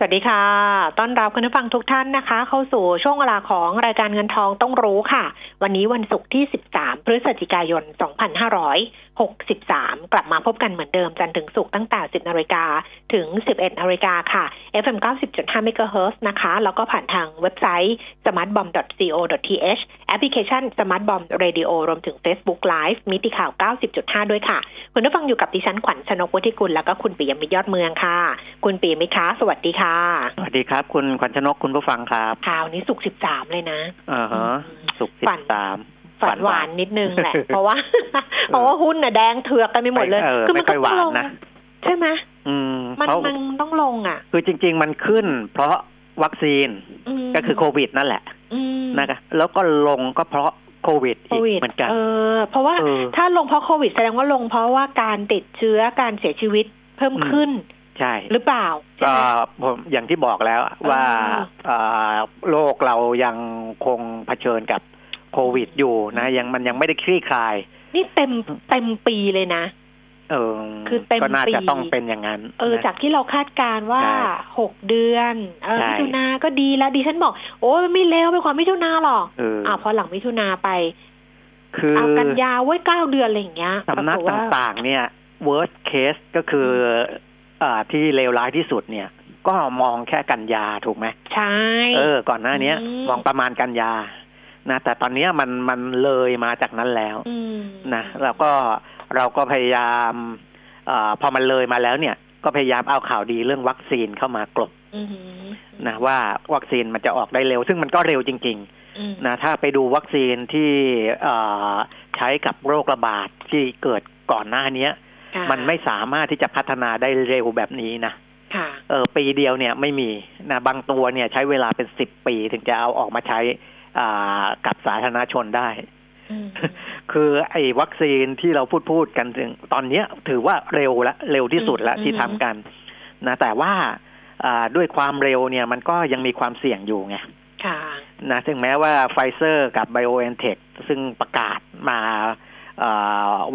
สวัสดีค่ะต้อนรับคุณผู้ฟังทุกท่านนะคะเข้าสู่ช่วงเวลาของรายการเงินทองต้องรู้ค่ะวันนี้วันศุกร์ที่13พฤศจิกายน2563กลับมาพบกันเหมือนเดิมจันทร์ถึงศุกร์ตั้งแต่ 10:00 นถึง 11:00 นค่ะ FM 90.5 MHz นะคะแล้วก็ผ่านทางเว็บไซต์ smartbomb.co.th แอปพลิเคชัน Smartbomb Radio รวมถึง Facebook Live มิติข่าว 90.5 ด้วยค่ะคุณผู้ฟังอยู่กับดิฉันขวัญชนก วุฒิกุลแล้วก็คุณปิยมิตรยอดเมืองค่ะคุณปิยมิตรคะสวัสดีค่ะสวัสดีครับคุณขวัญชนกคุณผู้ฟังครับข่าวนี้ศุกร์13เลยนะศุกร์13ฝันหวานนิดนึงแหละเพราะว่าหุ้นน่ะแดงเถือกกันไปหมดเลยคือมันก็ลงนะใช่ไหมมันต้องลงอ่ะคือจริงๆมันขึ้นเพราะวัคซีนก็คือโควิดนั่นแหละนะคะแล้วก็ลงก็เพราะโควิดอีกเหมือนกันเพราะว่าถ้าลงเพราะโควิดแสดงว่าลงเพราะว่าการติดเชื้อการเสียชีวิตเพิ่มขึ้นใช่หรือเปล่าก็ผมอย่างที่บอกแล้วว่าโลกเรายังคงเผชิญกับโควิดอยู่นะมันยังไม่ได้คลี่คลายนี่เต็มปีเลยนะคือเต็มปีก็น่าจะต้องเป็นอย่างนั้นจากที่เราคาดการว่า6เดือนมิถุนาก็ดีแล้วดิฉันบอกโอ้ไม่เลวไปกว่ามิถุนาหรอกพอหลังมิถุนาไปคือเอากันยาไว้9เดือนอะไรอย่างเงี้ยสำนักต่างๆเนี่ย worst case ก็คือที่เลวร้ายที่สุดเนี่ยก็มองแค่กันยาถูกไหมใช่ก่อนหน้านี้มองประมาณกันยานะแต่ตอนนี้มันเลยมาจากนั้นแล้วนะแล้วก็เราก็พยายามพอมันเลยมาแล้วเนี่ยก็พยายามเอาข่าวดีเรื่องวัคซีนเข้ามากลบนะว่าวัคซีนมันจะออกได้เร็วซึ่งมันก็เร็วจริงๆนะถ้าไปดูวัคซีนที่ใช้กับโรคระบาดที่เกิดก่อนหน้านี้มันไม่สามารถที่จะพัฒนาได้เร็วแบบนี้นะปีเดียวเนี่ยไม่มีนะบางตัวเนี่ยใช้เวลาเป็น10ปีถึงจะเอาออกมาใช้กับสาธารณชนได้คือไอ้วัคซีนที่เราพูดกันถึงตอนนี้ถือว่าเร็วที่สุดละที่ทำกันนะแต่ว่าด้วยความเร็วเนี่ยมันก็ยังมีความเสี่ยงอยู่ไงนะถึงแม้ว่า Pfizer กับ BioNTech ซึ่งประกาศมา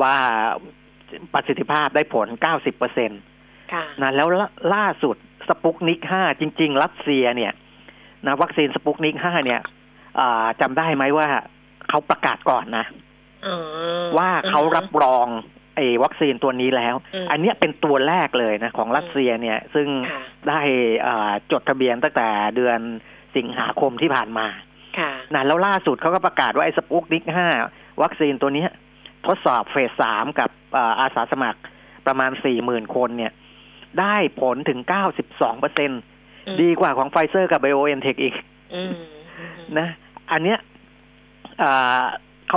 ว่าประสิทธิภาพได้ผล 90% นะแล้วล่าสุด Sputnik V จริงๆรัสเซียเนี่ยนะวัคซีน Sputnik V เนี่ยจำได้ไหมว่าเขาประกาศก่อนนะว่าเขารับรองไอ้วัคซีนตัวนี้แล้ว อันนี้เป็นตัวแรกเลยนะของรัสเซียเนี่ยซึ่งได้จดทะเบียนตั้งแต่เดือนสิงหาคมที่ผ่านมานะแล้วล่าสุดเขาก็ประกาศว่าไอ้สปุตนิก5วัคซีนตัวนี้ทดสอบเฟส3กับอาสาสมัครประมาณ 40,000 คนเนี่ยได้ผลถึง 92% ดีกว่าของ Pfizer กับ BioNTech อีกนะอันเนี้ยเ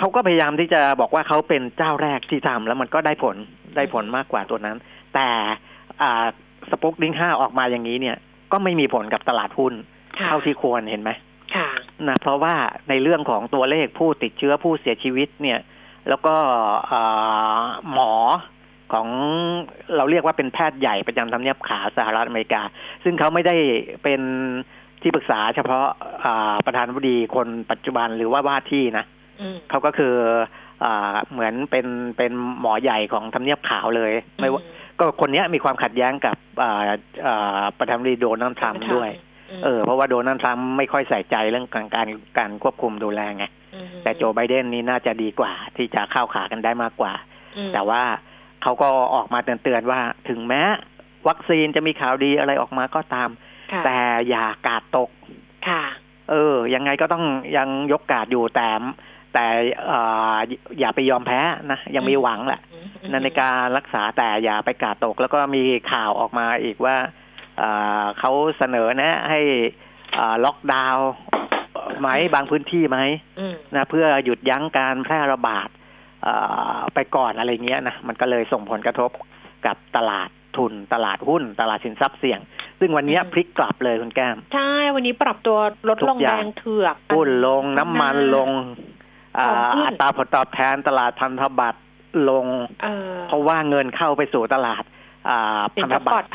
ขาก็พยายามที่จะบอกว่าเขาเป็นเจ้าแรกที่ทำแล้วมันก็ได้ผลมากกว่าตัวนั้นแต่สปุตนิก 5ออกมาอย่างนี้เนี่ยก็ไม่มีผลกับตลาดหุ้นเท่าที่ควรเห็นไหมนะเพราะว่าในเรื่องของตัวเลขผู้ติดเชื้อผู้เสียชีวิตเนี่ยแล้วก็หมอของเราเรียกว่าเป็นแพทย์ใหญ่ประจำทำเนียบขาวสหรัฐอเมริกาซึ่งเขาไม่ได้เป็นที่ปรึกษาเฉพาะประธานาธิบดีคนปัจจุบันหรือว่าที่นะเขาก็คือเหมือนเป็นหมอใหญ่ของทำเนียบขาวเลยไม่ว่าก็คนนี้มีความขัดแย้งกับประธานาธิบดีโดนัลด์ทรัมป์ด้วยเพราะว่าโดนัลด์ทรัมป์ไม่ค่อยใส่ใจเรื่องการควบคุมดูแลไงแต่โจไบเดนนี่น่าจะดีกว่าที่จะเข้าขากันได้มากกว่าแต่ว่าเขาก็ออกมาเตือนว่าถึงแม้วัคซีนจะมีข่าวดีอะไรออกมาก็ตามแต่อย่ากาดตกยังไงก็ต้องยังยกกาดอยู่แต่อย่าไปยอมแพ้นะยังมีหวังแหละในการรักษาแต่อย่าไปกาดตกแล้วก็มีข่าวออกมาอีกว่าเขาเสนอแนะให้ล็อกดาวน์ไหมบางพื้นที่ไหมนะเพื่อหยุดยั้งการแพร่ระบาดไปก่อนอะไรเงี้ยนะมันก็เลยส่งผลกระทบกับตลาดทุนตลาดหุ้นตลาดสินทรัพย์เสี่ยง ซึ่งวันนี้พลิกกลับเลยคุณแก้มใช่วันนี้ปรับตัวลดลงแรงเถือกหุ้นลงน้ำมันลงอัตราผลตอบแทนตลาดพันธบัตรลงเพราะว่าเงินเข้าไปสู่ตลาดพันธบัตร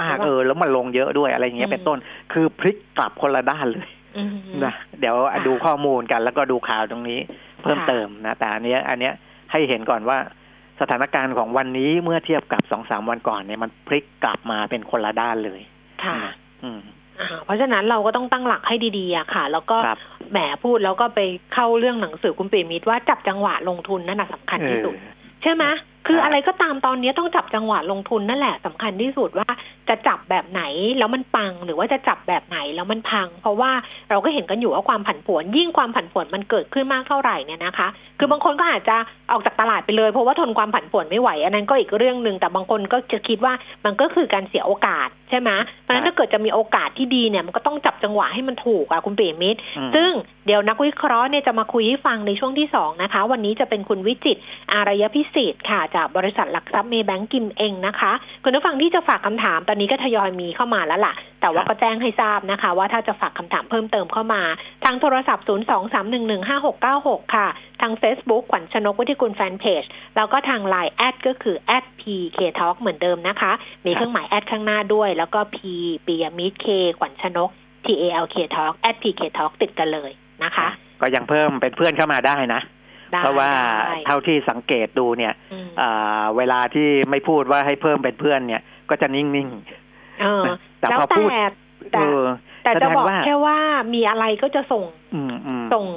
มากแล้วมันลงเยอะด้วยอะไรอย่างเงี้ยเป็นต้นคือพลิกกลับคนละด้านเลยนะเดี๋ยวดูข้อมูลกันแล้วก็ดูข่าวตรงนี้เพิ่มเติมนะแต่อันเนี้ยให้เห็นก่อนว่าสถานการณ์ของวันนี้เมื่อเทียบกับ 2-3 วันก่อนเนี่ยมันพลิกกลับมาเป็นคนละด้านเลยค่ะเพราะฉะนั้นเราก็ต้องตั้งหลักให้ดีๆอะค่ะแล้วก็แหมพูดแล้วก็ไปเข้าเรื่องหนังสือคุณปิยมิตรว่าจับจังหวะลงทุนนั่นน่ะสำคัญที่สุดใช่ไหมคืออะไรก็ตามตอนนี้ต้องจับจังหวะลงทุนนั่นแหละสำคัญที่สุดว่าจะจับแบบไหนแล้วมันปังหรือว่าจะจับแบบไหนแล้วมันพังเพราะว่าเราก็เห็นกันอยู่ว่าความผันผวนยิ่งความผันผวนมันเกิดขึ้นมากเท่าไหร่เนี่ยนะคะคือบางคนก็อาจจะออกจากตลาดไปเลยเพราะว่าทนความผันผวนไม่ไหวอันนั้นก็อีกเรื่องนึงแต่บางคนก็จะคิดว่ามันก็คือการเสียโอกาสใช่ไหมเพราะฉะนั้นถ้าเกิดจะมีโอกาสที่ดีเนี่ยมันก็ต้องจับจังหวะให้มันถูกอ่ะคุณปิยมิตรซึ่งเดี๋ยวนักวิเคราะห์เนี่ยจะมาคุยให้ฟังในช่วงที่2นะคะวันนี้จะเป็นคุณวิจิตร อารยพิสิทธิ์ค่ะจากบริษัทหลักทรัพย์เมย์แบงก์กิมเองนะคะคุณผู้ฟังที่จะฝากคำถามตอนนี้ก็ทยอยมีเข้ามาแล้วล่ะแต่ว่าก็แจ้งให้ทราบนะคะว่าถ้าจะฝากคำถามเพิ่มเติมเข้ามาทางโทรศัพท์02-311-5696ค่ะทาง Facebook ขวัญชนกวิทยกุลแฟนเพจแล้วก็ทาง LINE แอดก็คือ @PK Talk เหมือนเดิมนะคะมีเครื่องหมายแอดข้างหน้าด้วยแล้วก็ P ปิยมิตร K ขวัญชนก TALK Talk @PK Talk ติดกันเลยนะคะก็ยังเพิ่มเป็นเพื่อนเข้ามาได้นะเพราะว่าเท่าที่สังเกตดูเนี่ยเวลาที่ไม่พูดว่าให้เพิ่มเป็นเพื่อนเนี่ยก็จะนิ่งๆแต่พอพูดแต่จะบอกแค่ว่ามีอะไรก็จะส่ง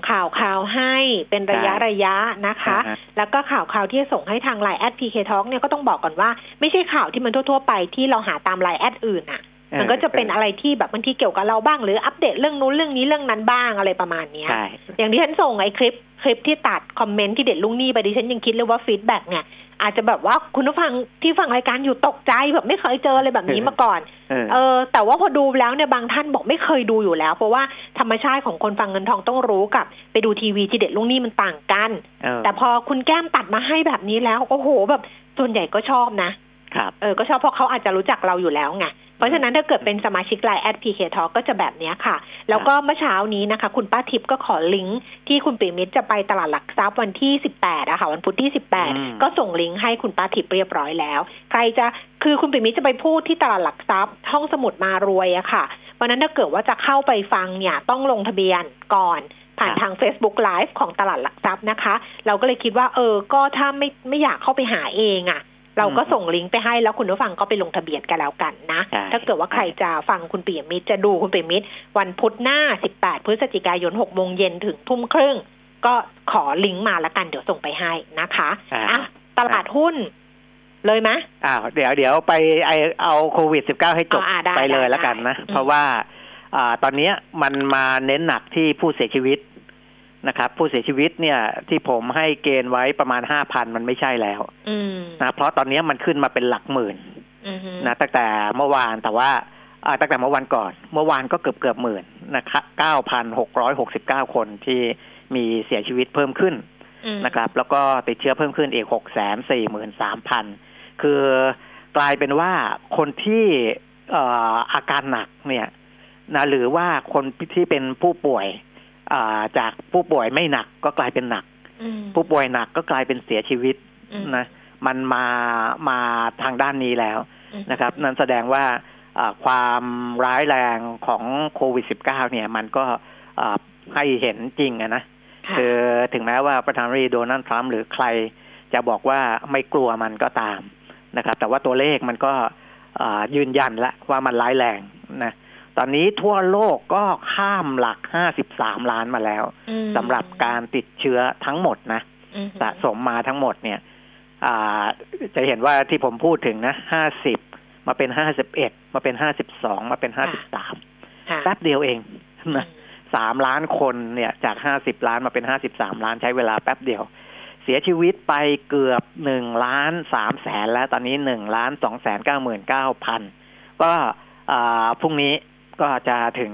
ข่าวให้เป็นระยะนะคะแล้วก็ข่าวที่จะส่งให้ทาง LINE @PK Talk เนี่ยก็ต้องบอกก่อนว่าไม่ใช่ข่าวที่มันทั่วๆไปที่เราหาตาม LINE แอดอื่นอ่ะมันก็จะเป็นอะไรที่แบบบางทีเกี่ยวกับเราบ้างหรืออัปเดตเรื่องนู้นเรื่องนี้เรื่องนั้นบ้างอะไรประมาณนี้อย่างที่ฉันส่งไอ้คลิปที่ตัดคอมเมนต์ที่เด็ดลุงนี่ไปดิฉันยังคิดเลยว่าฟีดแบ็กเนี่ยอาจจะแบบว่าคุณผู้ฟังที่ฟังรายการอยู่ตกใจแบบไม่เคยเจออะไรแบบนี้มาก่อนแต่ว่าพอดูแล้วเนี่ยบางท่านบอกไม่เคยดูอยู่แล้วเพราะว่าธรรมชาติของคนฟังเงินทองต้องรู้กับไปดูทีวีที่เด็ดลุงนี่มันต่างกันแต่พอคุณแก้มตัดมาให้แบบนี้แล้วโอ้โหแบบส่วนใหญ่ก็ชอบนะก็ชอบเพราะเขาอาจจะรู้จักเราอยู่แล้วไงเพราะฉะนั้นถ้าเกิดเป็นสมาชิก LINE @PK Talk ก็จะแบบนี้ค่ะแล้วก็เมื่อเช้านี้นะคะคุณป้าทิพย์ก็ขอลิงก์ที่คุณปิยมิตรจะไปตลาดหลักทรัพย์วันที่18อ่ะค่ะวันพุธที่18ก็ส่งลิงก์ให้คุณป้าทิพย์เรียบร้อยแล้วใครจะคือคุณปิยมิตรจะไปพูดที่ตลาดหลักทรัพย์ห้องสมุดมารวยอะค่ะเพราะนั้นถ้าเกิดว่าจะเข้าไปฟังเนี่ยต้องลงทะเบียนก่อนผ่านทาง Facebook Live ของตลาดหลักทรัพย์นะคะเราก็เลยคิดว่าก็ถ้าไม่อยากเข้าไปหาเองอะเราก็ส่งลิงก์ไปให้แล้วคุณผู้ฟังก็ไปลงทะเบียนกันแล้วกันนะถ้าเกิดว่าใครจะฟังคุณปิยมิตรจะดูคุณปิยมิตรวันพุธหน้า18พฤศจิกายน 6 โมงเย็นถึง ทุ่มครึ่งก็ขอลิงก์มาแล้วกันเดี๋ยวส่งไปให้นะคะตลาดหุ้นเลยไหมเดี๋ยวไปเอาโควิด-19 ให้จบไปเลยแล้วกันนะเพราะว่าตอนนี้มันมาเน้นหนักที่ผู้เสียชีวิตนะครับผู้เสียชีวิตเนี่ยที่ผมให้เกณฑ์ไว้ประมาณ 5,000 มันไม่ใช่แล้วนะเพราะตอนนี้มันขึ้นมาเป็นหลักหมื่นนะตั้งแต่เมื่อวานแต่ว่าตั้งแต่เมื่อวันก่อนเมื่อวานก็เกือบหมื่นนะครับ 9,669 คนที่มีเสียชีวิตเพิ่มขึ้นนะครับแล้วก็ติดเชื้อเพิ่มขึ้นอีก 643,000 คือกลายเป็นว่าคนที่อาการหนักเนี่ยนะหรือว่าคนที่เป็นผู้ป่วยจากผู้ป่วยไม่หนักก็กลายเป็นหนักผู้ป่วยหนักก็กลายเป็นเสียชีวิตนะมันมาทางด้านนี้แล้วนะครับนั่นแสดงว่าความร้ายแรงของโควิด-19 เนี่ยมันก็ให้เห็นจริงนะคือถึงแม้ว่าประธานาธิบดีโดนัลด์ทรัมป์หรือใครจะบอกว่าไม่กลัวมันก็ตามนะครับแต่ว่าตัวเลขมันก็ยืนยันแล้วว่ามันร้ายแรงนะตอนนี้ทั่วโลกก็ข้ามหลัก53ล้านมาแล้วสำหรับการติดเชื้อทั้งหมดนะสะสมมาทั้งหมดเนี่ยจะเห็นว่าที่ผมพูดถึงนะ50มาเป็น51มาเป็น52มาเป็น53แป๊บเดียวเองนะ3ล้านคนเนี่ยจาก50ล้านมาเป็น53ล้านใช้เวลาแป๊บเดียวเสียชีวิตไปเกือบ 1.3 แสนแล้วตอนนี้ 1,299,000 ก็พรุ่งนี้ก็จะถึง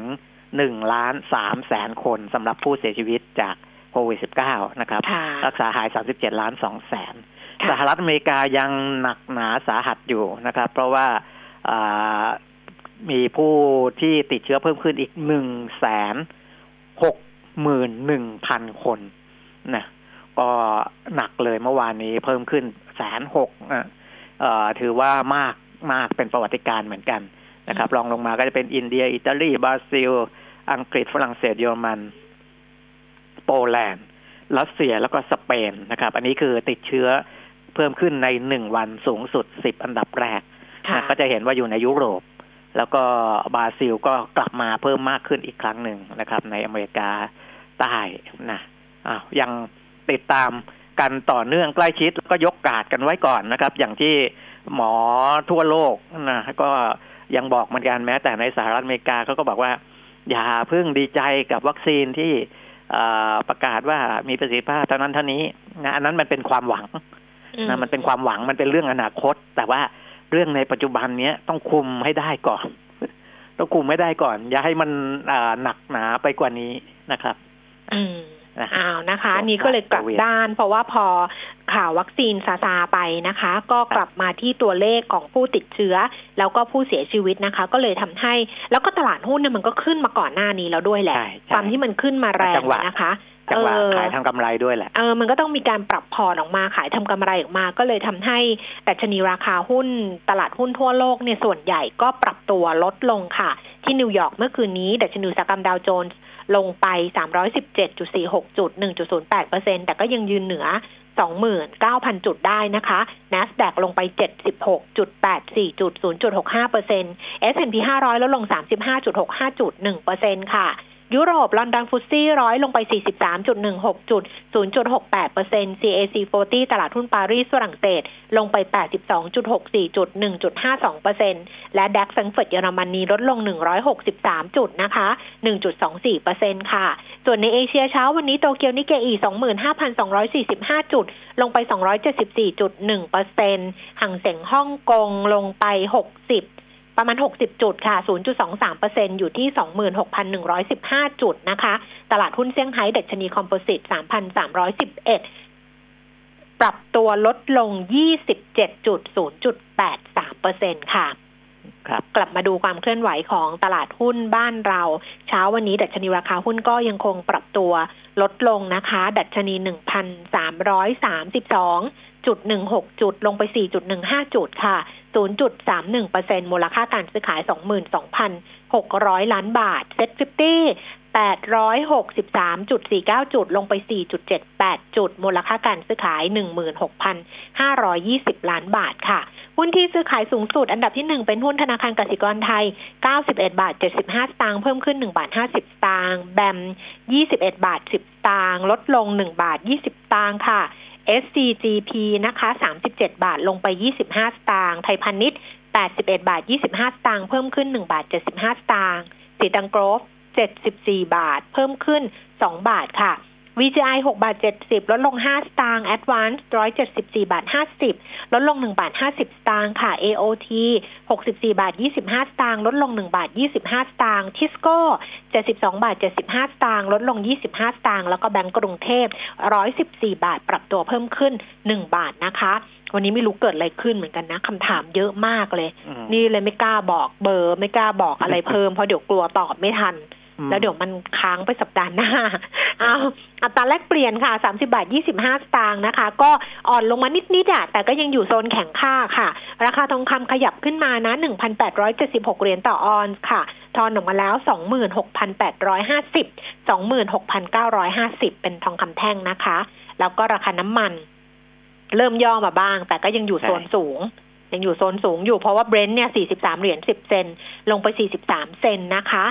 1.3 แสนคนสำหรับผู้เสียชีวิตจากโควิด-19 นะครับรักษาหาย 37.2 แสนสหรัฐอเมริกายังหนักหนาสาหัสอยู่นะครับเพราะว่า มีผู้ที่ติดเชื้อเพิ่มขึ้นอีก 161,000 คนนะก็หนักเลยเมื่อวานนี้เพิ่มขึ้น 160,000 ถือว่ามากมากเป็นประวัติการเหมือนกันนะครับรองลงมาก็จะเป็นอินเดียอิตาลีบราซิลอังกฤษฝรั่งเศสเยอรมันโปแลนด์รัสเซียแล้วก็สเปนนะครับอันนี้คือติดเชื้อเพิ่มขึ้นใน1วันสูงสุด10อันดับแรกนะก็จะเห็นว่าอยู่ในยุโรปแล้วก็บราซิลก็กลับมาเพิ่มมากขึ้นอีกครั้งหนึ่งนะครับในอเมริกาใต้นะยังติดตามกันต่อเนื่องใกล้ชิดแล้วก็ยกการ์ดกันไว้ก่อนนะครับอย่างที่หมอทั่วโลกนะก็ยังบอกเหมือนกันแม้แต่ในสหรัฐอเมริกาเขาก็บอกว่าอย่าเพิ่งดีใจกับวัคซีนที่ประกาศว่ามีประสิทธิภาพเท่านั้นเท่านี้นะอันนั้นมันเป็นความหวังนะมันเป็นความหวังมันเป็นเรื่องอนาคตแต่ว่าเรื่องในปัจจุบันนี้ต้องคุมให้ได้ก่อนต้องคุมให้ได้ก่อนอย่าให้มันหนักหนาไปกว่านี้นะครับอ้าวนะคะนี่ก็เลยกลับด้านเพราะว่าพอข่าววัคซีนซาซาไปนะคะก็กลับมาที่ตัวเลขของผู้ติดเชื้อแล้วก็ผู้เสียชีวิตนะคะก็เลยทำให้แล้วก็ตลาดหุ้นเนี่ยมันก็ขึ้นมาก่อนหน้านี้แล้วด้วยแหละความที่มันขึ้นมาแรงนะคะขายทำกำไรด้วยแหละมันก็ต้องมีการปรับพอร์ตออกมาขายทำกำไรออกมาก็เลยทำให้ดัชนีราคาหุ้นตลาดหุ้นทั่วโลกเนี่ยส่วนใหญ่ก็ปรับตัวลดลงค่ะที่นิวยอร์กเมื่อคืนนี้ดัชนีอุตสาหกรรมดาวโจนส์ลงไป 317.46 จุด 1.08% แต่ก็ยังยืนเหนือ 29,000 จุดได้นะคะ NASDAQ ลงไป 76.84 จุด 0.65% S&P 500 ลดลง 35.65 จุด 1% ค่ะยุโรปลอนดอนฟุตซี่100ลงไป 43.16 จุด 0.68% CAC 40 ตลาดหุ้นปารีสฝรั่งเศสลงไป 82.64 จุด 1.52% และ DAX แฟรงก์เฟิร์ตเยอรมนีลดลง163จุดนะคะ 1.24% ค่ะส่วนในเอเชียเช้าวันนี้โตเกียวนิกเกอิ 25,245 จุดลงไป 274.1% หั่งเส็งฮ่องกงลงไปประมาณ 60 จุดค่ะ 0.23% อยู่ที่ 26,115 จุดนะคะตลาดหุ้นเซี่ยงไฮ้ดัชนีคอมโพสิต 3,311 ปรับตัวลดลง 27.0.83% ค่ะกลับมาดูความเคลื่อนไหวของตลาดหุ้นบ้านเราเช้าวันนี้ดัชนีราคาหุ้นก็ยังคงปรับตัวลดลงนะคะดัชนี 1,332.16 จุดลงไป 4.15 จุดค่ะ 0.31% มูลค่าการซื้อขาย 22,600 ล้านบาท เซ็ต 50 863.49 จุดลงไป 4.78 จุดมูลค่าการซื้อขาย 16,520 ล้านบาทค่ะหุ้นที่ซื้อขายสูงสุดอันดับที่ 1เป็นหุ้นธนาคารกสิกรไทย 91.75 สตางค์เพิ่มขึ้น 1.50 สตางค์แบม 21.10 สตางค์ลดลง 1.20 สตางค์ค่ะSCGP นะคะ 37 บาทลงไป 25 สตางค์ไทยพาณิชย์ 81.25 สตางค์เพิ่มขึ้น 1.75 สตางค์สีตังโกรฟ 74 บาทเพิ่มขึ้น 2 บาทค่ะ VGI 6.70 ลดลง 5 สตางค์ Advance 174.50 ลดลง 1.50 สตางค์ค่ะ AOT 64.25 สตางค์ลดลง 1.25 สตางค์ TISCO 72.75 สตางค์ลดลง 25 สตางค์แล้วก็แบงก์กรุงเทพ114 บาทปรับตัวเพิ่มขึ้น 1 บาทนะคะวันนี้ไม่รู้เกิดอะไรขึ้นเหมือนกันนะคำถามเยอะมากเลยนี่เลยไม่กล้าบอกเบอร์ไม่กล้าบอกอะไรเพิ่มเพราะเดี๋ยวกลัวตอบไม่ทันแล้วเดี๋ยวมันค้างไปสัปดาห์หน้าเอาอัตราแลกเปลี่ยนค่ะ 30.25 สตางค์นะคะก็อ่อนลงมานิดๆอ่ะแต่ก็ยังอยู่โซนแข็งค่าค่ะราคาทองคำขยับขึ้นมานะ 1,876 เหรียญต่อออนซ์ค่ะทอนออกมาแล้ว 26,850 26,950 เป็นทองคำแท่งนะคะแล้วก็ราคาน้ำมันเริ่มย่อมาบ้างแต่ก็ยังอยู่โซนสูงอยู่เพราะว่า Brent เนี่ย 43 เหรียญ 10 เซนต์ลงไป 43 เซนต์นะคะ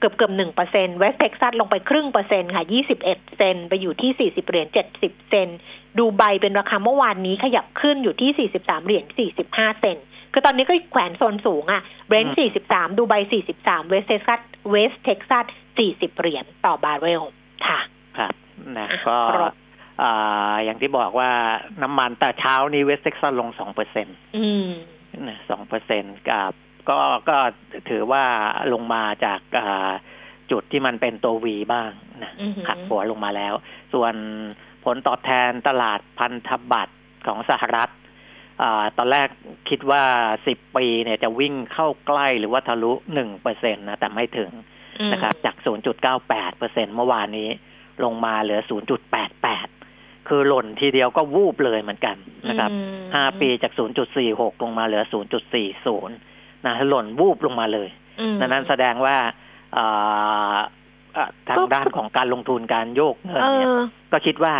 เกือบๆ 1% West Texas ลงไป 0.5% ค่ะ 21 เซนต์ไปอยู่ที่ 40 เหรียญ 70 เซนต์ดูไบเป็นราคาเมื่อวานนี้ขยับขึ้นอยู่ที่ 43 เหรียญ 45 เซนต์คือตอนนี้ก็แขวนโซนสูงอ่ะ Brent 43 ดูไบ 43 West Texas 40 เหรียญต่อบาร์เรลค่ะครับนะก็อย่างที่บอกว่าน้ำมันแต่เช้านี้เวสเท็กซัสลง 2% 2% กับก็ถือว่าลงมาจากจุดที่มันเป็นตัว V บ้างนะหักหัวลงมาแล้วส่วนผลตอบแทนตลาดพันธบัตรของสหรัฐ ตอนแรกคิดว่า10ปีเนี่ยจะวิ่งเข้าใกล้หรือว่าทะลุ 1% นะแต่ไม่ถึงนะครับจาก 0.98% เมื่อวานนี้ลงมาเหลือ 0.88 คือหล่นทีเดียวก็วูบเลยเหมือนกันนะครับ5ปีจาก 0.46 ลงมาเหลือ 0.40 นะหล่นวูบลงมาเลยนั้นแสดงว่าทางด้านของการลงทุนการโยกเงินเนี่ยก็คิดว่า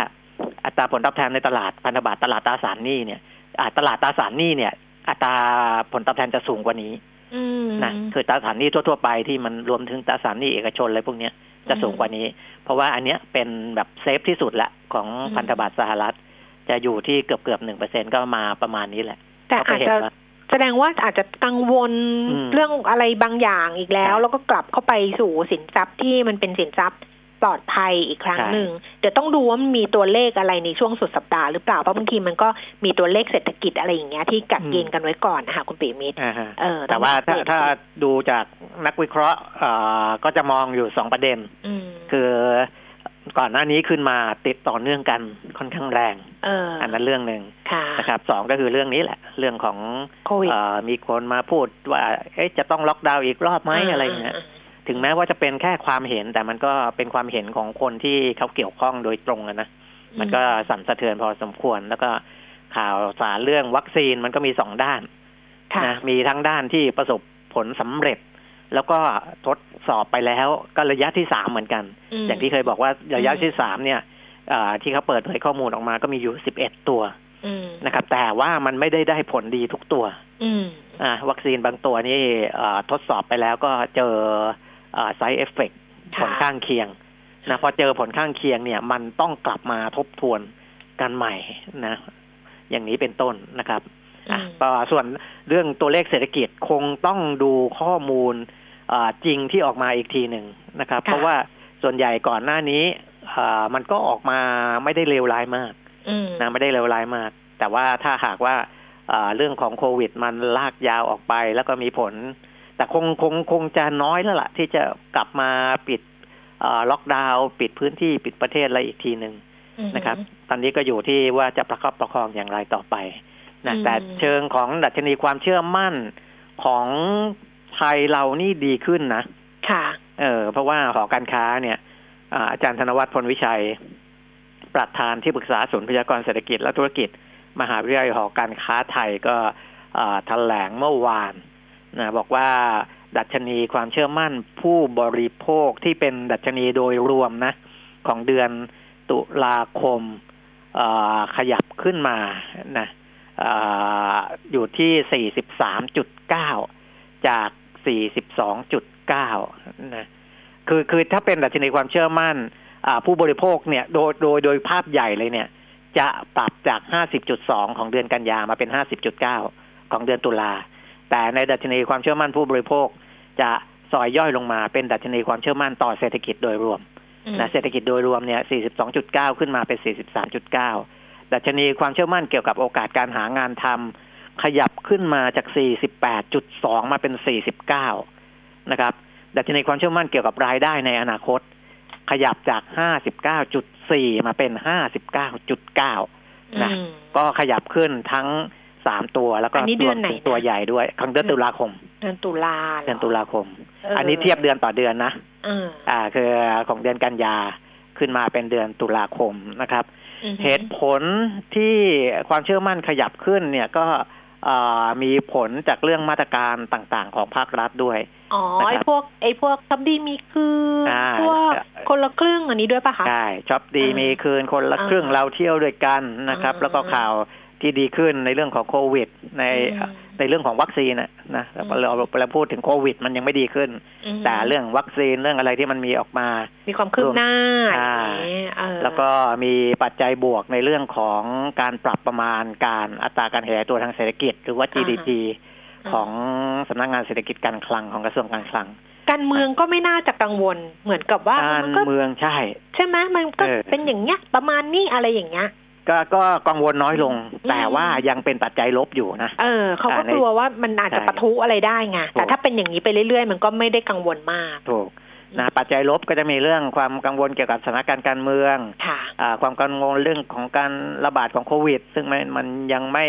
อัตราผลตอบแทนในตลาดพันธบัตรตลาดตราสารหนี้เนี่ยตลาดตราสารหนี้เนี่ยอัตราผลตอบแทนจะสูงกว่านี้นะคือตราสารหนี้ทั่วๆไปที่มันรวมถึงตราสารหนี้เอกชนอะไรพวกนี้จะสูงกว่านี้เพราะว่าอันเนี้ยเป็นแบบเซฟที่สุดละของพันธบัตรสหรัฐจะอยู่ที่เกือบๆ 1% ก็มาประมาณนี้แหละแต่อาจจะแสดงว่าอาจจะกังวลเรื่องอะไรบางอย่างอีกแล้วแล้วก็กลับเข้าไปสู่สินทรัพย์ที่มันเป็นสินทรัพย์ปลอดภัยอีกครั้งหนึ่งเดี๋ยวต้องดูว่ามันมีตัวเลขอะไรในช่วงสุดสัปดาห์หรือเปล่าเพราะบางทีมันก็มีตัวเลขเศรษฐกิจอะไรอย่างเงี้ยที่กักเกณฑ์กันไว้ก่อนนะคะคุณปิยมิตรแต่ว่าถ้าดูจากนักวิเคราะห์ก็จะมองอยู่2ประเด็นคือก่อนหน้านี้ขึ้นมาติดต่อเนื่องกันค่อนข้างแรงอันนั้นเรื่องนึงนะครับสองก็คือเรื่องนี้แหละเรื่องของมีคนมาพูดว่าจะต้องล็อกดาวน์อีกรอบไหมอะไรอย่างเงี้ยถึงแม้ว่าจะเป็นแค่ความเห็นแต่มันก็เป็นความเห็นของคนที่เขาเกี่ยวข้องโดยตรงนะมันก็สั่นสะเทือนพอสมควรแล้วก็ข่าวสารเรื่องวัคซีนมันก็มีสองด้านนะมีทั้งด้านที่ประสบผลสำเร็จแล้วก็ทดสอบไปแล้วก็ระยะที่3เหมือนกันอย่างที่เคยบอกว่าระยะที่3เนี่ยที่เขาเปิดเผยข้อมูลออกมาก็มีอยู่11ตัวนะครับแต่ว่ามันไม่ได้ผลดีทุกตัววัคซีนบางตัวนี่ทดสอบไปแล้วก็เจอside effect ผลข้างเคียงนะพอเจอผลข้างเคียงเนี่ยมันต้องกลับมาทบทวนกันใหม่นะอย่างนี้เป็นต้นนะครับส่วนเรื่องตัวเลขเศรษฐกิจคงต้องดูข้อมูลจริงที่ออกมาอีกทีหนึ่งนะครับเพราะว่าส่วนใหญ่ก่อนหน้านี้มันก็ออกมาไม่ได้เลวร้ายมากนะไม่ได้เลวร้ายมากแต่ว่าถ้าหากว่าเรื่องของโควิดมันลากยาวออกไปแล้วก็มีผลแต่คงจะน้อยแล้วล่ะที่จะกลับมาปิดล็อกดาวน์ปิดพื้นที่ปิดประเทศอะไรอีกทีหนึ่งนะครับตอนนี้ก็อยู่ที่ว่าจะประคับประคองอย่างไรต่อไปนะแต่เชิงของดัชนีความเชื่อมั่นของไทยเรานี่ดีขึ้นนะค่ะเพราะว่าหอการค้าเนี่ยอาจารย์ธนวัฒน์พลวิชัยประธานที่ปรึกษาศูนย์พยากรณ์เศรษฐกิจและธุรกิจมหาวิทยาลัยหอการค้าไทยก็แถลงเมื่อวานนะบอกว่าดัชนีความเชื่อมั่นผู้บริโภคที่เป็นดัชนีโดยรวมนะของเดือนตุลาคมขยับขึ้นมานะอยู่ที่ 43.9 จาก 42.9 นะคือถ้าเป็นดัชนีความเชื่อมั่นผู้บริโภคเนี่ยโดยภาพใหญ่เลยเนี่ยจะปรับจาก 50.2 ของเดือนกันยามาเป็น 50.9 ของเดือนตุลาแต่ในดัชนีความเชื่อมั่นผู้บริโภคจะสอยย่อยลงมาเป็นดัชนีความเชื่อมั่นต่อเศรษฐกิจโดยรวมนะเศรษฐกิจโดยรวมเนี่ย 42.9 ขึ้นมาเป็น 43.9 ดัชนีความเชื่อมั่นเกี่ยวกับโอกาสการหางานทำขยับขึ้นมาจาก 48.2 มาเป็น 49 นะครับดัชนีความเชื่อมั่นเกี่ยวกับรายได้ในอนาคตขยับจาก 59.4 มาเป็น 59.9 นะก็ขยับขึ้นทั้ง3ตัวแล้วก็รวมถึงตัวใหญ่ด้วยของเดือนตุลาคมอันนี้เทียบเดือนต่อเดือนนะคือของเดือนกันยาขึ้นมาเป็นเดือนตุลาคมนะครับเหตุผลที่ความเชื่อมั่นขยับขึ้นเนี่ยก็มีผลจากเรื่องมาตรการต่างๆของภาครัฐด้วยไอ้พวกช็อปดีมีคืนพวกคนละครึ่งอันนี้ด้วยป่ะคะใช่ช็อปดีมีคืนคนละครึ่งเราเที่ยวด้วยกันนะครับแล้วก็ข่าวที่ดีขึ้นในเรื่องของโควิดในเรื่องของวัคซีนนะเราพูดถึงโควิดมันยังไม่ดีขึ้นแต่เรื่องวัคซีนเรื่องอะไรที่มันมีออกมามีความคืบหน้าแล้วก็มีปัจจัยบวกในเรื่องของการปรับประมาณการอัตราการขยายตัวทางเศรษฐกิจหรือว่า GDP ของสำนักงานเศรษฐกิจการคลังของกระทรวงการคลังการเมืองก็ไม่น่าจะกังวลเหมือนกับว่ามันก็เมืองใช่ไหมมันก็เป็นอย่างเงี้ยประมาณนี้อะไรอย่างเงี้ยก็กังวลน้อยลงแต่ว่ายังเป็นปัจจัยลบอยู่นะเขาก็กลัวว่ามันอาจจะปะทุอะไรได้ไงแต่ถ้าเป็นอย่างนี้ไปเรื่อยๆมันก็ไม่ได้กังวลมากถูกนะปัจจัยลบก็จะมีเรื่องความกังวลเกี่ยวกับสถานการณ์การเมืองความกังวลเรื่องของการระบาดของโควิดซึ่งมันยังไม่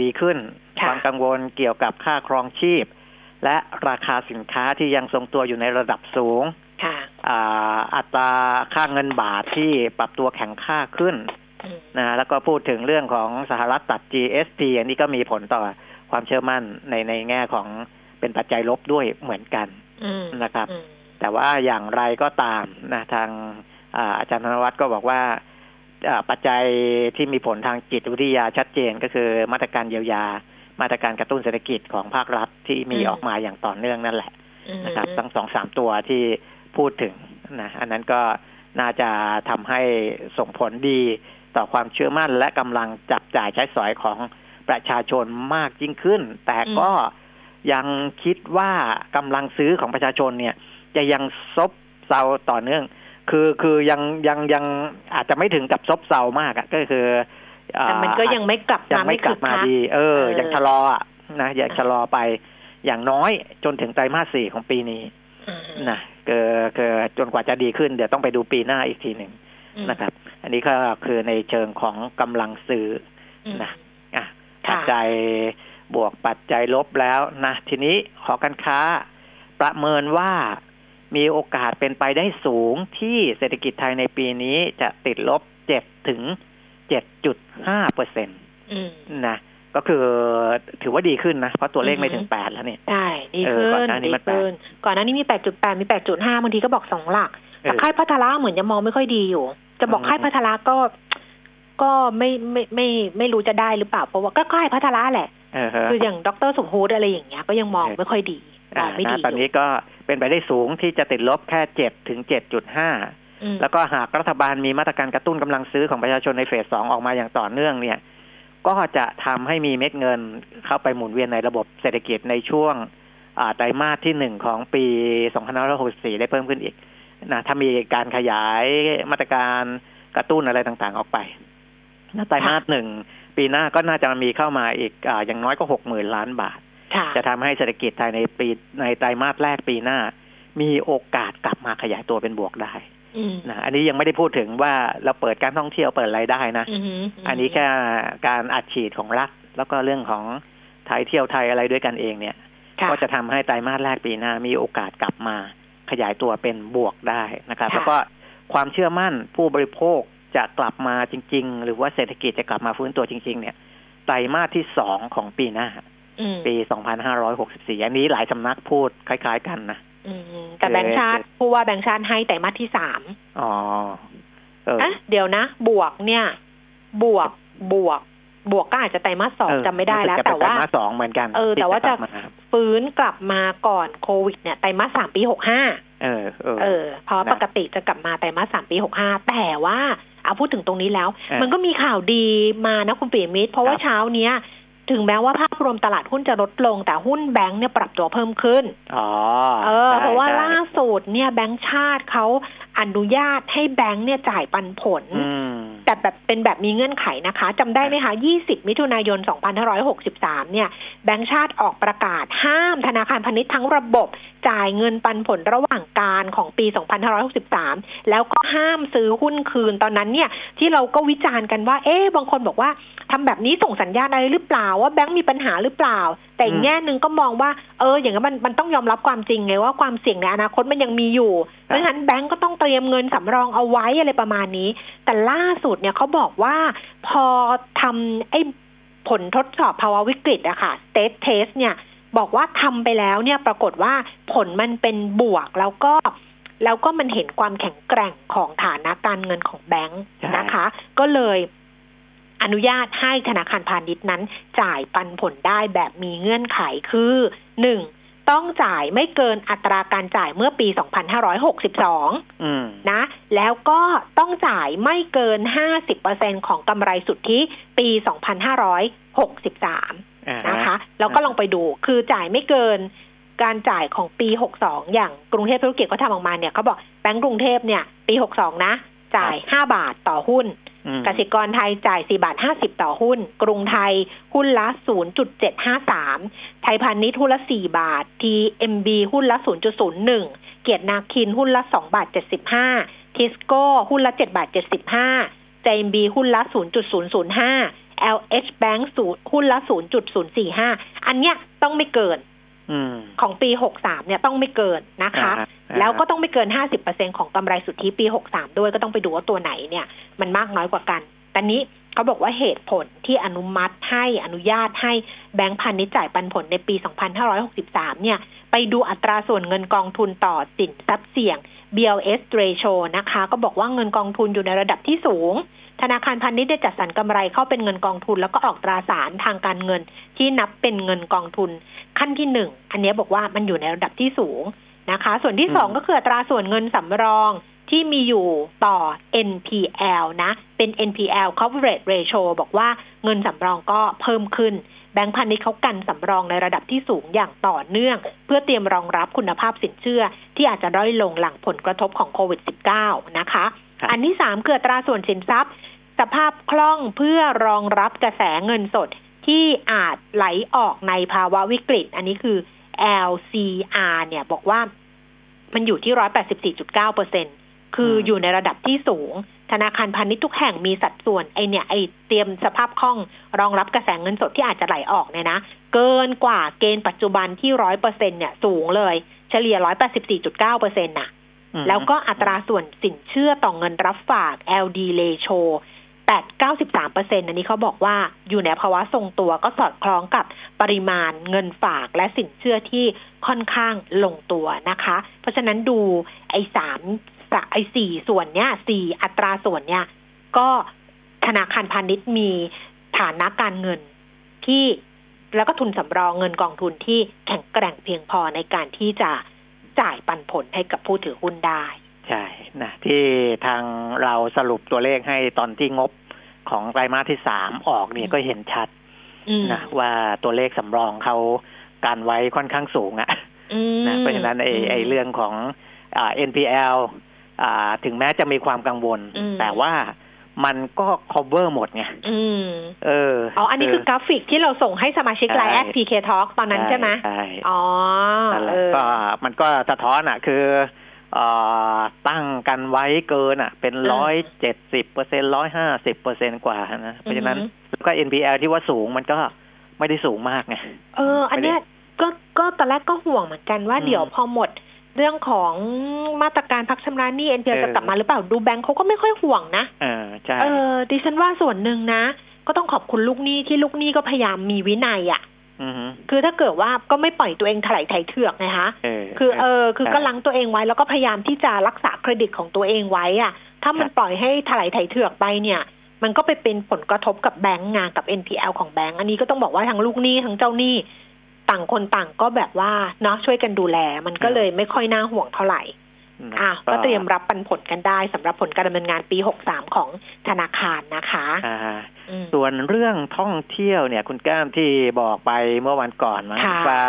ดีขึ้นความกังวลเกี่ยวกับค่าครองชีพและราคาสินค้าที่ยังทรงตัวอยู่ในระดับสูงอัตราค่าเงินบาทที่ปรับตัวแข็งค่าขึ้นนะแล้วก็พูดถึงเรื่องของสหรัฐตัด GSP อันนี้ก็มีผลต่อความเชื่อมั่นในแง่ของเป็นปัจจัยลบด้วยเหมือนกันนะครับแต่ว่าอย่างไรก็ตามนะทางอาจารย์ธนวัฒน์ก็บอกว่าปัจจัยที่มีผลทางจิตวิทยาชัดเจนก็คือมาตรการเยียวยามาตรการกระตุ้นเศรษฐกิจของภาครัฐที่มีออกมาอย่างต่อเนื่องนั่นแหละนะครับทั้ง 2-3 ตัวที่พูดถึงนะอันนั้นก็น่าจะทำให้ส่งผลดีต่อความเชื่อมั่นและกำลังจับจ่ายใช้สอยของประชาชนมากยิ่งขึ้นแต่ก็ยังคิดว่ากำลังซื้อของประชาชนเนี่ยจะยังซบเซาต่อเนื่องคือยังอาจจะไม่ถึงกับซบเซามากก็คือแต่มันก็ยังไม่กลับมาไม่คึกคักดียังชะลอนะยังชะลอไปอย่างน้อยจนถึงไตรมาส 4ของปีนี้นะคือจนกว่าจะดีขึ้นเดี๋ยวต้องไปดูปีหน้าอีกทีหนึ่งนะครับอันนี้ก็คือในเชิงของกำลังซื้อนะปัจจัยบวกปัจจัยลบแล้วนะทีนี้หอการค้าประเมินว่ามีโอกาสเป็นไปได้สูงที่เศรษฐกิจไทยในปีนี้จะติดลบ7ถึง 7.5% นะก็คือถือว่าดีขึ้นนะเพราะตัวเลขไม่ถึง8แล้วเนี่ยใช่ดีขึ้นก่อนหน้านี้มัน8ก่อนหน้านี้มี 8.8 มี 8.5 บางทีก็บอก2หลักแต่ค่ายพัทลาเหมือนจะมองไม่ค่อยดีอยู่จะบอกค่ายพัทลาก็ไม่รู้จะได้หรือเปล่าเพราะว่าก็ค่ายพัทลาแหละคืออย่างดร.สมฮูดอะไรอย่างเงี้ยก็ยังมองไม่ค่อยดีไม่ดีตอนนี้ก็เป็นไปได้สูงที่จะติดลบแค่7ถึง 7.5 แล้วก็หากรัฐบาลมีมาตรการกระตุ้นกำลังซื้อของประชาชนในเฟส2ออกมาอย่างต่อเนื่องเนี่ยก็จะทำให้มีเม็ดเงินเข้าไปหมุนเวียนในระบบเศรษฐกิจในช่วงไตรมาสที่1ของปี2564ได้เพิ่มขึ้นอีกนะถ้ามีการขยายมาตรการกระตุ้นอะไรต่างๆออกไปนะไตรมาส1ปีหน้าก็น่าจะมีเข้ามาอีกอย่างน้อยก็ 60,000 ล้านบาทจะทำให้เศรษฐกิจไทยในปีในไตรมาสแรกปีหน้ามีโอกาสกลับมาขยายตัวเป็นบวกได้นะอันนี้ยังไม่ได้พูดถึงว่าเราเปิดการท่องเที่ยวเปิดรายได้นะ อันนี้แค่การอัดฉีดของรัฐแล้วก็เรื่องของไทยเที่ยวไทยอะไรด้วยกันเองเนี่ยก็จะทำให้ไตรมาสแรกปีหน้ามีโอกาสกลับมาขยายตัวเป็นบวกได้นะครับแล้วก็ความเชื่อมั่นผู้บริโภคจะกลับมาจริงๆหรือว่าเศรษฐกิจจะกลับมาฟื้นตัวจริงๆเนี่ยไตรมาสที่2ของปีหน้าปี2564อันนี้หลายสำนักพูดคล้ายๆกันนะแต่แบงค์ชาติผู้ว่าแบงค์ชาติให้ไตรมาสที่3เดี๋ยวนะบวกเนี่ยบวกก็อาจจะไตรมาส2จำไม่ได้แล้วแต่ว่าไตรมาส2เหมือนกันแต่ว่าจะฟื้นกลับมาก่อนโควิดเนี่ยไตรมาส3ปี65เพราะปกติจะกลับมาไตรมาส3ปี65แต่ว่าเอาพูดถึงตรงนี้แล้วมันก็มีข่าวดีมานะคุณปิยมิตรเพราะว่าเช้าเนี้ยถึงแม้ว่าภาพรวมตลาดหุ้นจะลดลงแต่หุ้นแบงค์เนี่ยปรับตัวเพิ่มขึ้นเพราะว่าล่าสุดเนี่ยแบงค์ชาติเขาอนุญาตให้แบงค์เนี่ยจ่ายปันผลแต่แบบเป็นแบบมีเงื่อนไขนะคะจำได้ไหมคะ20มิถุนายน2563เนี่ยแบงค์ชาติออกประกาศห้ามธนาคารพาณิชย์ทั้งระบบจ่ายเงินปันผลระหว่างการของปี2563แล้วก็ห้ามซื้อหุ้นคืนตอนนั้นเนี่ยที่เราก็วิจารณ์กันว่าบางคนบอกว่าทำแบบนี้ส่งสัญญาณอะไรหรือเปล่าว่าแบงค์มีปัญหาหรือเปล่าแต่อีกแง่นึงก็มองว่าอย่างนั้นมันต้องยอมรับความจริงไงว่าความเสี่ยงในอนาคตมันยังมีอยู่เพราะฉะนั้นแบงค์ก็ต้องเตรียมเงินสำรองเอาไว้อะไรประมาณนี้แต่ล่าสุดเนี่ยเขาบอกว่าพอทำไอ้ผลทดสอบภาวะวิกฤตอะค่ะ stress test เนี่ยบอกว่าทำไปแล้วเนี่ยปรากฏว่าผลมันเป็นบวกแล้วก็มันเห็นความแข็งแกร่งของฐานะการเงินของแบงค์นะคะก็เลยอนุญาตให้ธนาคารพาณิชย์นั้นจ่ายปันผลได้แบบมีเงื่อนไขคือ 1. ต้องจ่ายไม่เกินอัตราการจ่ายเมื่อปี2562นะแล้วก็ต้องจ่ายไม่เกิน 50% ของกำไรสุทธิปี2563นะคะแล้วก็ลองไปดูคือจ่ายไม่เกินการจ่ายของปี62อย่างกรุงเทพธุรกิจก็ทำออกมาเนี่ยเขาบอกแบงก์กรุงเทพเนี่ยปี62นะจ่าย5บาทต่อหุ้นกสิกรไทยจ่าย4.50 บาทต่อหุ้นกรุงไทยหุ้นละ 0.753 ไทยพาณิชย์หุ้นละ4 บาท TMB หุ้นละ 0.01 เกียรตินาคินหุ้นละ 2.75 TISCO หุ้นละ 7.75 JMB หุ้นละ 0.005 LH Bank หุ้นละ 0.045 อันเนี้ยต้องไม่เกินของปี63เนี่ยต้องไม่เกินนะคะแล้วก็ต้องไม่เกิน 50% ของกำไรสุทธิปี63ด้วยก็ต้องไปดูว่าตัวไหนเนี่ยมันมากน้อยกว่ากันแต่นี้เขาบอกว่าเหตุผลที่อนุมัติให้อนุญาตให้แบงก์พาณิชย์จ่ายปันผลในปี2563เนี่ยไปดูอัตราส่วนเงินกองทุนต่อสินทรัพย์เสี่ยง BLS ratio นะคะก็บอกว่าเงินกองทุนอยู่ในระดับที่สูงธนาคารพาณิชย์ได้จัดสรรกำไรเข้าเป็นเงินกองทุนแล้วก็ออกตราสารทางการเงินที่นับเป็นเงินกองทุนขั้นที่1อันนี้บอกว่ามันอยู่ในระดับที่สูงนะคะส่วนที่2ก็คืออัตราส่วนเงินสำรองที่มีอยู่ต่อ NPL นะเป็น NPL coverage ratio บอกว่าเงินสำรองก็เพิ่มขึ้นแบงก์พาณิชย์เขากันสำรองในระดับที่สูงอย่างต่อเนื่องเพื่อเตรียมรองรับคุณภาพสินเชื่อที่อาจจะด้อยลงหลังผลกระทบของโควิด -19 นะคะอันที่3คืออัตราส่วนสินทรัพย์สภาพคล่องเพื่อรองรับกระแสเงินสดที่อาจไหลออกในภาวะวิกฤตอันนี้คือ LCR เนี่ยบอกว่ามันอยู่ที่ 184.9%คืออยู่ในระดับที่สูงธนาคารพาณิชย์ทุกแห่งมีสัดส่วนไอเตรียมสภาพคล่องรองรับกระแสเงินสดที่อาจจะไหลออกเนี่ยนะเกินกว่าเกณฑ์ปัจจุบันที่ 100% เนี่ยสูงเลยเฉลี่ย 184.9% น่ะแล้วก็อัตราส่วนสินเชื่อต่อเงินรับฝาก LD ratio 8.93% อันนี้เขาบอกว่าอยู่ในภาวะทรงตัวก็สอดคล้องกับปริมาณเงินฝากและสินเชื่อที่ค่อนข้างลงตัวนะคะเพราะฉะนั้นดูไอสี่ส่วนเนี้ยสี่อัตราส่วนเนี้ยก็ธนาคารพาณิชย์มีฐานะการเงินที่แล้วก็ทุนสำรองเงินกองทุนที่แข็งแกร่งเพียงพอในการที่จะจ่ายปันผลให้กับผู้ถือหุ้นได้ใช่นะที่ทางเราสรุปตัวเลขให้ตอนที่งบของไตรมาสที่3ออกเนี่ยก็เห็นชัดนะว่าตัวเลขสำรองเขาการไว้ค่อนข้างสูงอ่ะนะเพราะฉะนั้นไอเรื่องของNPLถึงแม้จะมีความกังวลแต่ว่ามันก็ cover หมดไงอันนี้คือกราฟิกที่เราส่งให้สมาชิกไลน์ P.K. Talk ตอนนั้นใช่ไหมอ๋อก็มันก็สะท้อนอ่ะคือตั้งกันไว้เกินอ่ะเป็น 170% 150% กว่านะเพราะฉะนั้นแล้วก็ NPL ที่ว่าสูงมันก็ไม่ได้สูงมากไงอันเนี้ยก็ตอนแรกก็ห่วงเหมือนกันว่าเดี๋ยวพอหมดเรื่องของมาตรการพักชำระหนี้ NPL จะกลับมาหรือเปล่าดูแบงค์เขาก็ไม่ค่อยห่วงนะใช่ดิฉันว่าส่วนหนึ่งนะก็ต้องขอบคุณลูกหนี้ที่ลูกหนี้ก็พยายามมีวินัยอ่ะคือถ้าเกิดว่าก็ไม่ปล่อยตัวเองถลายไถเถือกนะคะคือคือก็ลังตัวเองไว้แล้วก็พยายามที่จะรักษาเครดิตของตัวเองไว้อ่ะถ้ามันปล่อยให้ถลายไถเถือกไปเนี่ยมันก็ไปเป็นผลกระทบกับแบงค์งานกับ NPL ของแบงค์อันนี้ก็ต้องบอกว่าทั้งลูกหนี้ทั้งเจ้าหนี้ต่างคนต่างก็แบบว่าเนาะช่วยกันดูแลมันก็เลยไม่ค่อยน่าห่วงเท่าไหร่ก็เตรียมรับปันผลกันได้สำหรับผลการดำเนินงานปี63ของธนาคารนะคะส่วนเรื่องท่องเที่ยวเนี่ยคุณแก้มที่บอกไปเมื่อวันก่อนนะว่า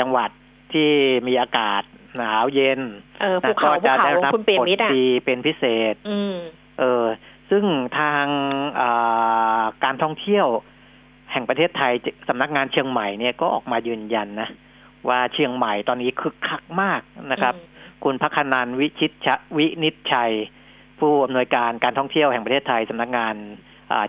จังหวัดที่มีอากาศหนาวเย็นก็จะได้รับผลดีเป็นพิเศษซึ่งทางการท่องเที่ยวแห่งประเทศไทยสำนักงานเชียงใหม่เนี่ยก็ออกมายืนยันนะว่าเชียงใหม่ตอนนี้คึกคักมากนะครับคุณพัคนันท์วินิจชัยผู้อำนวยการการท่องเที่ยวแห่งประเทศไทยสำนักงาน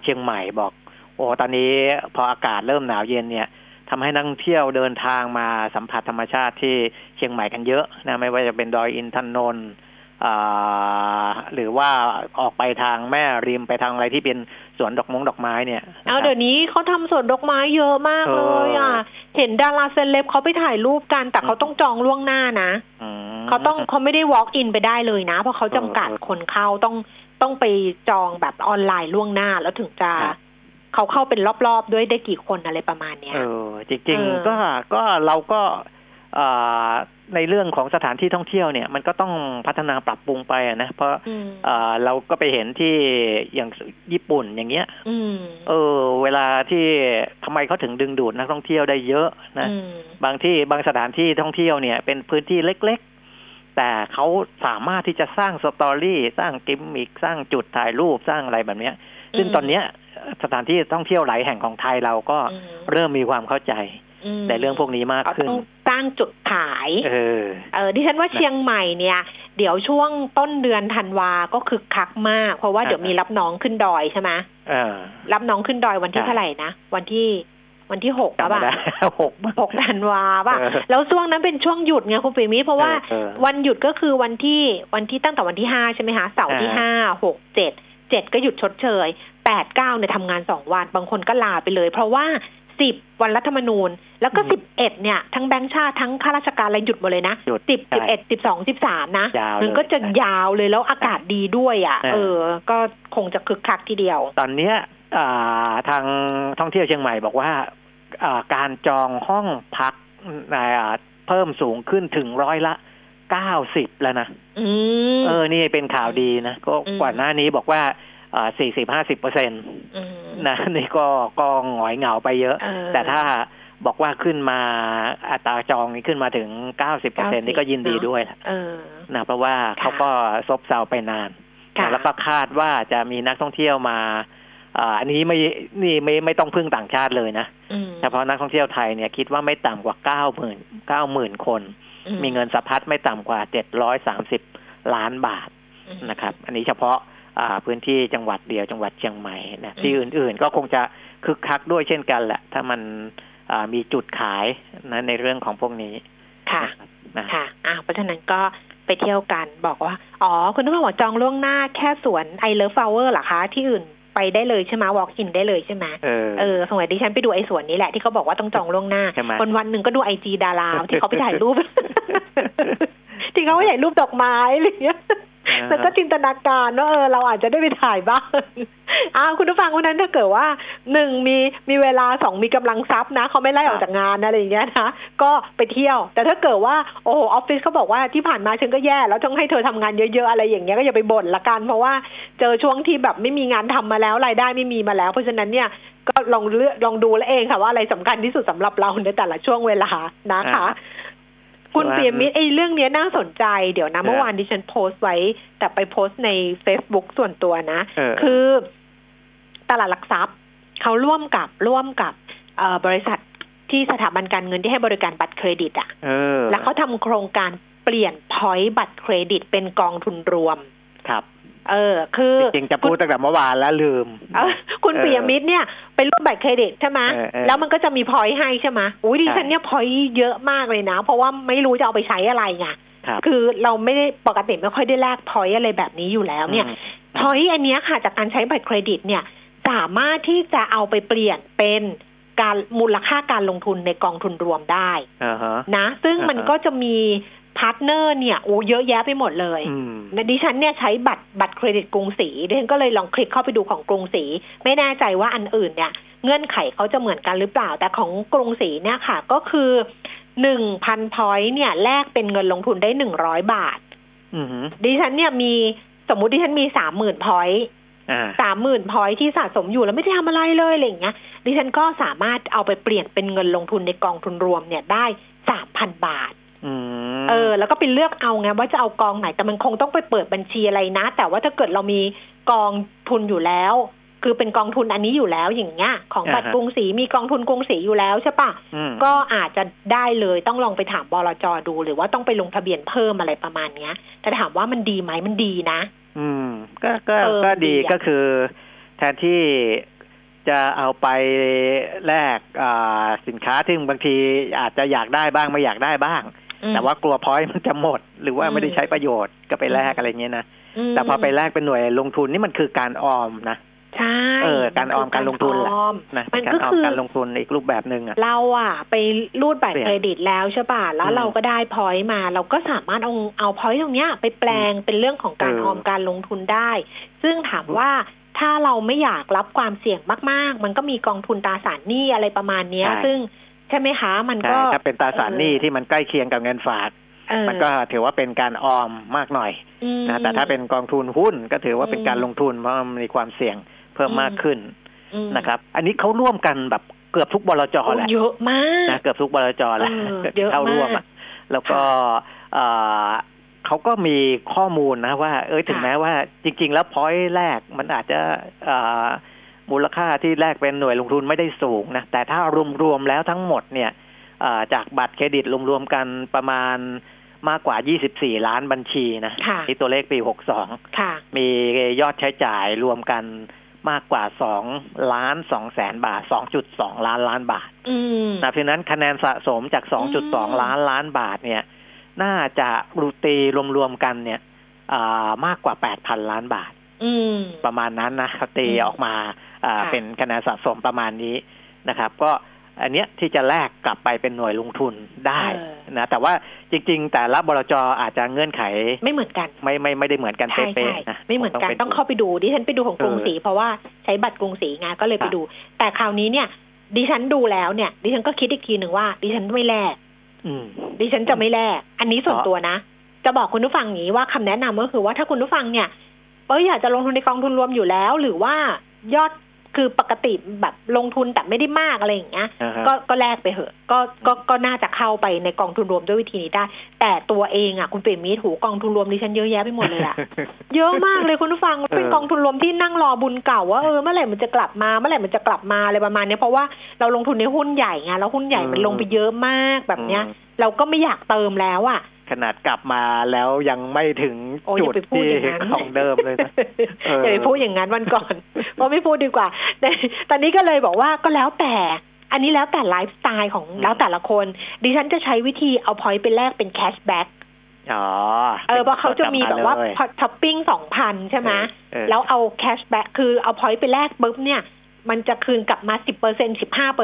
เชียงใหม่บอกโอ้ตอนนี้พออากาศเริ่มหนาวเย็นเนี่ยทำให้นักท่องเที่ยวเดินทางมาสัมผัสธรรมชาติที่เชียงใหม่กันเยอะนะไม่ว่าจะเป็นดอยอินทนนท์หรือว่าออกไปทางแม่ริมไปทางอะไรที่เป็นสวนดอกไม้เนี่ยเดี๋ยวนี้เขาทำสวนดอกไม้เยอะมากเลยเห็นดาราเซเลบเขาไปถ่ายรูปกันแต่เขาต้องจองล่วงหน้านะเขาไม่ได้ walk in ไปได้เลยนะเพราะเขาจำกัดคนเข้าต้องไปจองแบบออนไลน์ล่วงหน้าแล้วถึงจะเขาเข้าเป็นรอบๆด้วยได้กี่คนอะไรประมาณเนี้ยจริงๆก็เราก็ในเรื่องของสถานที่ท่องเที่ยวเนี่ยมันก็ต้องพัฒนาปรับปรุงไปนะเพราะเราก็ไปเห็นที่อย่างญี่ปุ่นอย่างเงี้ยเวลาที่ทำไมเขาถึงดึงดูดนักท่องเที่ยวได้เยอะนะบางที่บางสถานที่ท่องเที่ยวเนี่ยเป็นพื้นที่เล็กๆแต่เขาสามารถที่จะสร้างสตอรี่สร้างกิมมิคสร้างจุดถ่ายรูปสร้างอะไรแบบเนี้ยซึ่งตอนเนี้ยสถานที่ท่องเที่ยวหลายแห่งของไทยเราก็เริ่มมีความเข้าใจในเรื่องพวกนี้มากขึ้น ร้างจุดขายดิฉันว่าเชียงใหม่เนี่ยเดี๋ยวช่วงต้นเดือนธันวาก็คึกคักมากเพราะว่าเดี๋ยวมีรับน้องขึ้นดอยใช่ไหมรับน้องขึ้นดอยวันที่เท่าไหร่นะวันที่6ป่ะ6ธันวาป่ะแล้วช่วงนั้นเป็นช่วงหยุดไงคุณปิ่มิเพราะว่าวันหยุดก็คือวันที่ตั้งแต่วันที่5ใช่มั้ยคะเสาร์ที่5 6 7ก็หยุดชดเชย8 9เนี่ยทำงาน2วันบางคนก็ลาไปเลยเพราะว่า10วันรัฐธรรมนูญแล้วก็11เนี่ยทั้งแบงค์ชาติทั้งข้าราชการอะไรหยุดหมดเลยนะ10 11 12 13นะมันก็จะยาวเลยแล้วอากาศดีด้วยอ่ะก็คงจะคึกคักทีเดียวตอนเนี้ยทางท่องเที่ยวเชียงใหม่บอกว่าการจองห้องพักเพิ่มสูงขึ้นถึง90%แล้วนะนี่เป็นข่าวดีนะก็ก่อนหน้านี้บอกว่า40-50% นะนี่ก็หงอยเหงาไปเยอะแต่ถ้าบอกว่าขึ้นมาอัตราจองนี้ขึ้นมาถึง 90% นี่ก็ยินดีด้วยนะเพราะว่าเขาก็ซบเซาไปนานแล้วก็คาดว่าจะมีนักท่องเที่ยวมาอันนี้ไม่ต้องพึ่งต่างชาติเลยนะเฉพาะนักท่องเที่ยวไทยเนี่ยคิดว่าไม่ต่ำกว่า 90,000 คนมีเงินสะพัดไม่ต่ำกว่า730ล้านบาทนะครับอันนี้เฉพาะพื้นที่จังหวัดเดียวจังหวัดเชียงใหม่นะที่อื่นๆก็คงจะคึกคักด้วยเช่นกันแหละถ้ามันมีจุดขายนะในเรื่องของพวกนี้ค่ะค่ะเพราะฉะนั้นก็ไปเที่ยวกันบอกว่าคุณนุ่มบอกจองล่วงหน้าแค่สวน I Love Flower เหรอคะที่อื่นไปได้เลยใช่ไหม walk in ได้เลยใช่ไหมสมัยดิฉันไปดูไอ้ส่วนนี้แหละที่เขาบอกว่าต้องจองล่วงหน้าคนวันหนึ่งก็ดู IG ดาราที่เขาไปถ่ายรูป ที่เขาไปถ่ายรูปดอกไม้อะไรอย่างเงี้ยแล้วก็จินตนาการว่าเราอาจจะได้ไปถ่ายบ้างคุณผู้ฟังคนนั้นถ้าเกิดว่า1มีเวลา2มีกำลังทรัพย์นะเขาไม่ไล่ออกจากงานนะอะไรอย่างเงี้ยนะก็ไปเที่ยวแต่ถ้าเกิดว่าโอ้โหออฟฟิศเขาบอกว่าที่ผ่านมาฉันก็แย่แล้วต้องให้เธอทำงานเยอะๆอะไรอย่างเงี้ยก็อย่าไปบ่นละกันเพราะว่าเจอช่วงที่แบบไม่มีงานทำมาแล้วรายได้ไม่มีมาแล้วเพราะฉะนั้นเนี่ยก็ลองดูแล้วเองค่ะว่าอะไรสำคัญที่สุดสำหรับเราในแต่ละช่วงเวลานะคะคุณเปียมิตรไอ้เรื่องนี้น่าสนใจเดี๋ยวนะเมื่อวานดิฉันโพสต์ไว้แต่ไปโพสต์ใน Facebook ส่วนตัวนะคือตลาดหลักทรัพย์เขาร่วมกับบริษัทที่สถาบันการเงินที่ให้บริการบัตรเครดิตอ่ะแล้วเขาทำโครงการเปลี่ยน point บัตรเครดิตเป็นกองทุนรวมครับคือจริงจะพูดตั้งแต่เมื่อวานแล้วลืมคุณปิยมิตรเนี่ยไปรูดบัตรเครดิตใช่ไหมแล้วมันก็จะมีพอยต์ให้ใช่ไหมดิฉันเนี่ยพอยต์เยอะมากเลยนะเพราะว่าไม่รู้จะเอาไปใช้อะไรไงคือเราไม่ได้ปกติไม่ค่อยได้แลกพอยต์อะไรแบบนี้อยู่แล้วเนี่ยพอยต์อันนี้ค่ะจากการใช้บัตรเครดิตเนี่ยสามารถที่จะเอาไปเปลี่ยนเป็นการมูลค่าการลงทุนในกองทุนรวมได้นะซึ่งมันก็จะมีพาร์ทเนอร์เนี่ยเยอะแยะไปหมดเลยและดิฉันเนี่ยใช้บัตรเครดิตกรุงศรีดิฉันก็เลยลองคลิกเข้าไปดูของกรุงศรีไม่แน่ใจว่าอันอื่นเนี่ยเงื่อนไขเขาจะเหมือนกันหรือเปล่าแต่ของกรุงศรีเนี่ยค่ะก็คือ 1,000 พอยต์เนี่ยแลกเป็นเงินลงทุนได้100บาทดิฉันเนี่ยมีสมมุติดิฉันมี 30,000 พอยต์30,000 พอยต์ที่สะสมอยู่แล้วไม่ได้ทำอะไรเลยอะไรอย่างเงี้ยดิฉันก็สามารถเอาไปเปลี่ยนเป็นเงินลงทุนในกองทุนรวมเนี่ยได้ 3,000 บาทแล้วก็ไปเลือกเอาไงว่าจะเอากองไหนแต่มันคงต้องไปเปิดบัญชีอะไรนะแต่ว่าถ้าเกิดเรามีกองทุนอยู่แล้วคือเป็นกองทุนอันนี้อยู่แล้วอย่างเงี้ยของบัตรกรุงศรีมีกองทุนกรุงศรีอยู่แล้วใช่ปะก็อาจจะได้เลยต้องลองไปถามบลจ.ดูหรือว่าต้องไปลงทะเบียนเพิ่มอะไรประมาณเนี้ยแต่ถามว่ามันดีไหมมันดีนะก็ดีก็คือแทนที่จะเอาไปแลกสินค้าที่บางทีอาจจะอยากได้บ้างไม่อยากได้บ้างแต่ว่ากลัวพอยต์มันจะหมดหรือว่าไม่ได้ใช้ประโยชน์ก็ไปแลกอะไรเงี้ยนะแต่พอไปแลกเป็นหน่วยลงทุนนี่มันคือการออมนะใช่การออมการลงทุนแหละนะมันก็คือการลงทุนอีกรูปแบบนึงอ่ะเราอ่ะไปรูดบัตรเครดิตแล้วใช่ป่ะแล้วเราก็ได้พอยต์มาเราก็สามารถเอาพอยต์ตรงเนี้ยไปแปลงเป็นเรื่องของการออมการลงทุนได้ซึ่งถามว่าถ้าเราไม่อยากรับความเสี่ยงมากๆมันก็มีกองทุนตราสารหนี้อะไรประมาณนี้ซึ่งใช่ไหมคะมันก็ถ้าเป็นตราสารหนี้ที่มันใกล้เคียงกับเงินฝากมันก็ถือว่าเป็นการออมมากหน่อยนะแต่ถ้าเป็นกองทุนหุ้นก็ถือว่าเป็นการลงทุนเพราะมันมีความเสี่ยงเพิ่มมากขึ้นนะครับอันนี้เขาร่วมกันแบบเกือบทุกบลจ.แหละเยอะมากนะเกือบทุกบลจ.แหละเขาร่วมแล้วก็เขาก็มีข้อมูลนะว่าถึงแม้ว่าจริงๆแล้วพอยต์แรกมันอาจจะมูลค่าที่แลกเป็นหน่วยลงทุนไม่ได้สูงนะแต่ถ้ารวมๆแล้วทั้งหมดเนี่ย จากบัตรเครดิตรวมๆกันประมาณมากกว่า24ล้านบัญชีนะที่ตัวเลขปี62มียอดใช้จ่ายรวมกันมากกว่า2ล้าน2แสนบาท 2.2 ล้านล้านบาทนะเพราะนั้นคะแนนสะสมจาก 2.2 ล้านล้านบาทเนี่ยน่าจะรูตีรวมๆกันเนี่ยมากกว่า 8,000 ล้านบาทประมาณนั้นนะเขาตีออกมาเป็นคะแนนสะสมประมาณนี้นะครับก็อันเนี้ยที่จะแลกกลับไปเป็นหน่วยลงทุนได้นะแต่ว่าจริงๆแต่ละบลจ.อาจจะเงื่อนไขไม่เหมือนกันไม่ได้เหมือนกันเป๊ะๆนะไม่เหมือนกันต้องเข้าไปดูดิฉันไปดูของกรุงศรีเพราะว่าใช้บัตรกรุงศรีไงก็เลยไปดูแต่คราวนี้เนี่ยดิฉันดูแล้วเนี่ยดิฉันก็คิดอีกทีนึงว่าดิฉันไม่แลกดิฉันจะไม่แลกอันนี้ส่วนตัวนะจะบอกคุณผู้ฟังอย่างนี้ว่าคำแนะนำก็คือว่าถ้าคุณผู้ฟังเนี่ยอยากจะลงทุนในกองทุนรวมอยู่แล้วหรือว่ายอดคือปกติแบบลงทุนแต่ไม่ได้มากอะไรอย่างเงี้ย ก็แลกไปเหอะก็น่าจะเข้าไปในกองทุนรวมด้วยวิธีนี้ได้แต่ตัวเองอ่ะคุณเปี่ยมมีถูกองทุนรวมดิฉันเยอะแยะไปหมดเลยอ่ะ เยอะมากเลยคุณผู้ฟัง เป็นกองทุนรวมที่นั่งรอบุญเก่าว่าเมื่อไหร่มันจะกลับมาอะไรประมาณนี้เพราะว่าเราลงทุนในหุ้นใหญ่ไงแล้วหุ้นใหญ่มันลงไปเยอะมากแบบเนี้ยเราก็ไม่อยากเติมแล้วอ่ะขนาดกลับมาแล้วยังไม่ถึงจุดที่ของเดิมเลยนะอย่าไปพูดอย่างนั้นวันก่อนว่าไม่พูดดีกว่าตอนนี้ก็เลยบอกว่าก็แล้วแต่อันนี้แล้วแต่ไลฟ์สไตล์ของแล้วแต่ละคนดิฉันจะใช้วิธีเอาพอยต์ไปแลกเป็นแคชแบ็กเพราะเขาจะมีแบบว่าช้อปปิ้ง 2,000 ใช่ไหมแล้วเอาแคชแบ็กคือเอาพอยต์ไปแลกปุ๊บเนี่ยมันจะคืนกลับมา 10%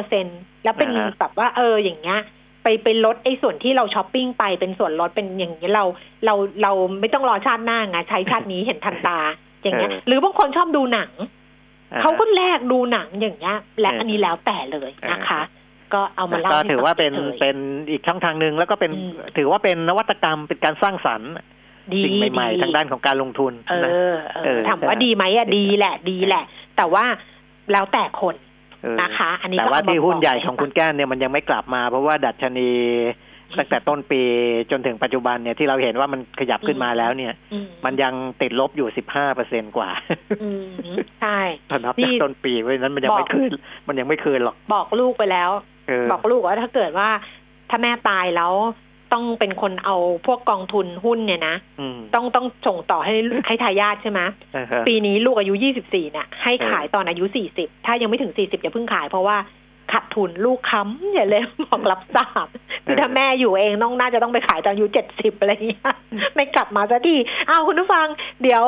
15% แล้วเป็นแบบว่าอย่างเงี้ยไปลดไอ้ส่วนที่เราช้อปปิ้งไปเป็นส่วนลดเป็นอย่างนี้เราไม่ต้องรอชาติหน้าไงใช้ชาตินี้เห็นทันตาอย่างเงี้ยหรือบางคนชอบดูหนังเขาก็แลกดูหนังอย่างเงี้ยและอันนี้แล้วแต่เลยนะคะก็เอามาเล่าถือว่าเป็นอีกช่องทางนึงแล้วก็เป็นถือว่าเป็นนวัตกรรมเป็นการสร้างสรรค์สิ่งใหม่ๆทางด้านของการลงทุนถามว่าดีไหมอ่ะดีแหละแต่ว่าแล้วแต่คนนะคะอันนี้แต่ว่าที่หุ้นใหญ่ของคุณแก้นเนี่ยมันยังไม่กลับมาเพราะว่าดัชนีตั้งแต่ต้นปีจนถึงปัจจุบันเนี่ยที่เราเห็นว่ามันขยับขึ้นมาแล้วเนี่ยมันยังติดลบอยู่ 15% กว่าใช่ตอนนี้ต้นปีเพราะฉะนั้นมันยังไม่ขึ้นหรอกบอกลูกไปแล้วบอกลูกว่าถ้าเกิดว่าถ้าแม่ตายแล้วต้องเป็นคนเอาพวกกองทุนหุ้นเนี่ยนะต้องส่งต่อให้ทายาทใช่ไหม ปีนี้ลูกอายุ24เนี่ยให้ขายตอนอายุ40ถ้ายังไม่ถึง40อย่าเพิ่งขายเพราะว่าขาดทุนลูกค้ำอย่าเลยบอกรับทราบคือถ้าแม่อยู่เองน้องน่าจะต้องไปขายตอนอายุ70อะไรอย่างเงี้ยไม่กลับมาซะทีเอาคุณผู้ฟังเดี๋ยว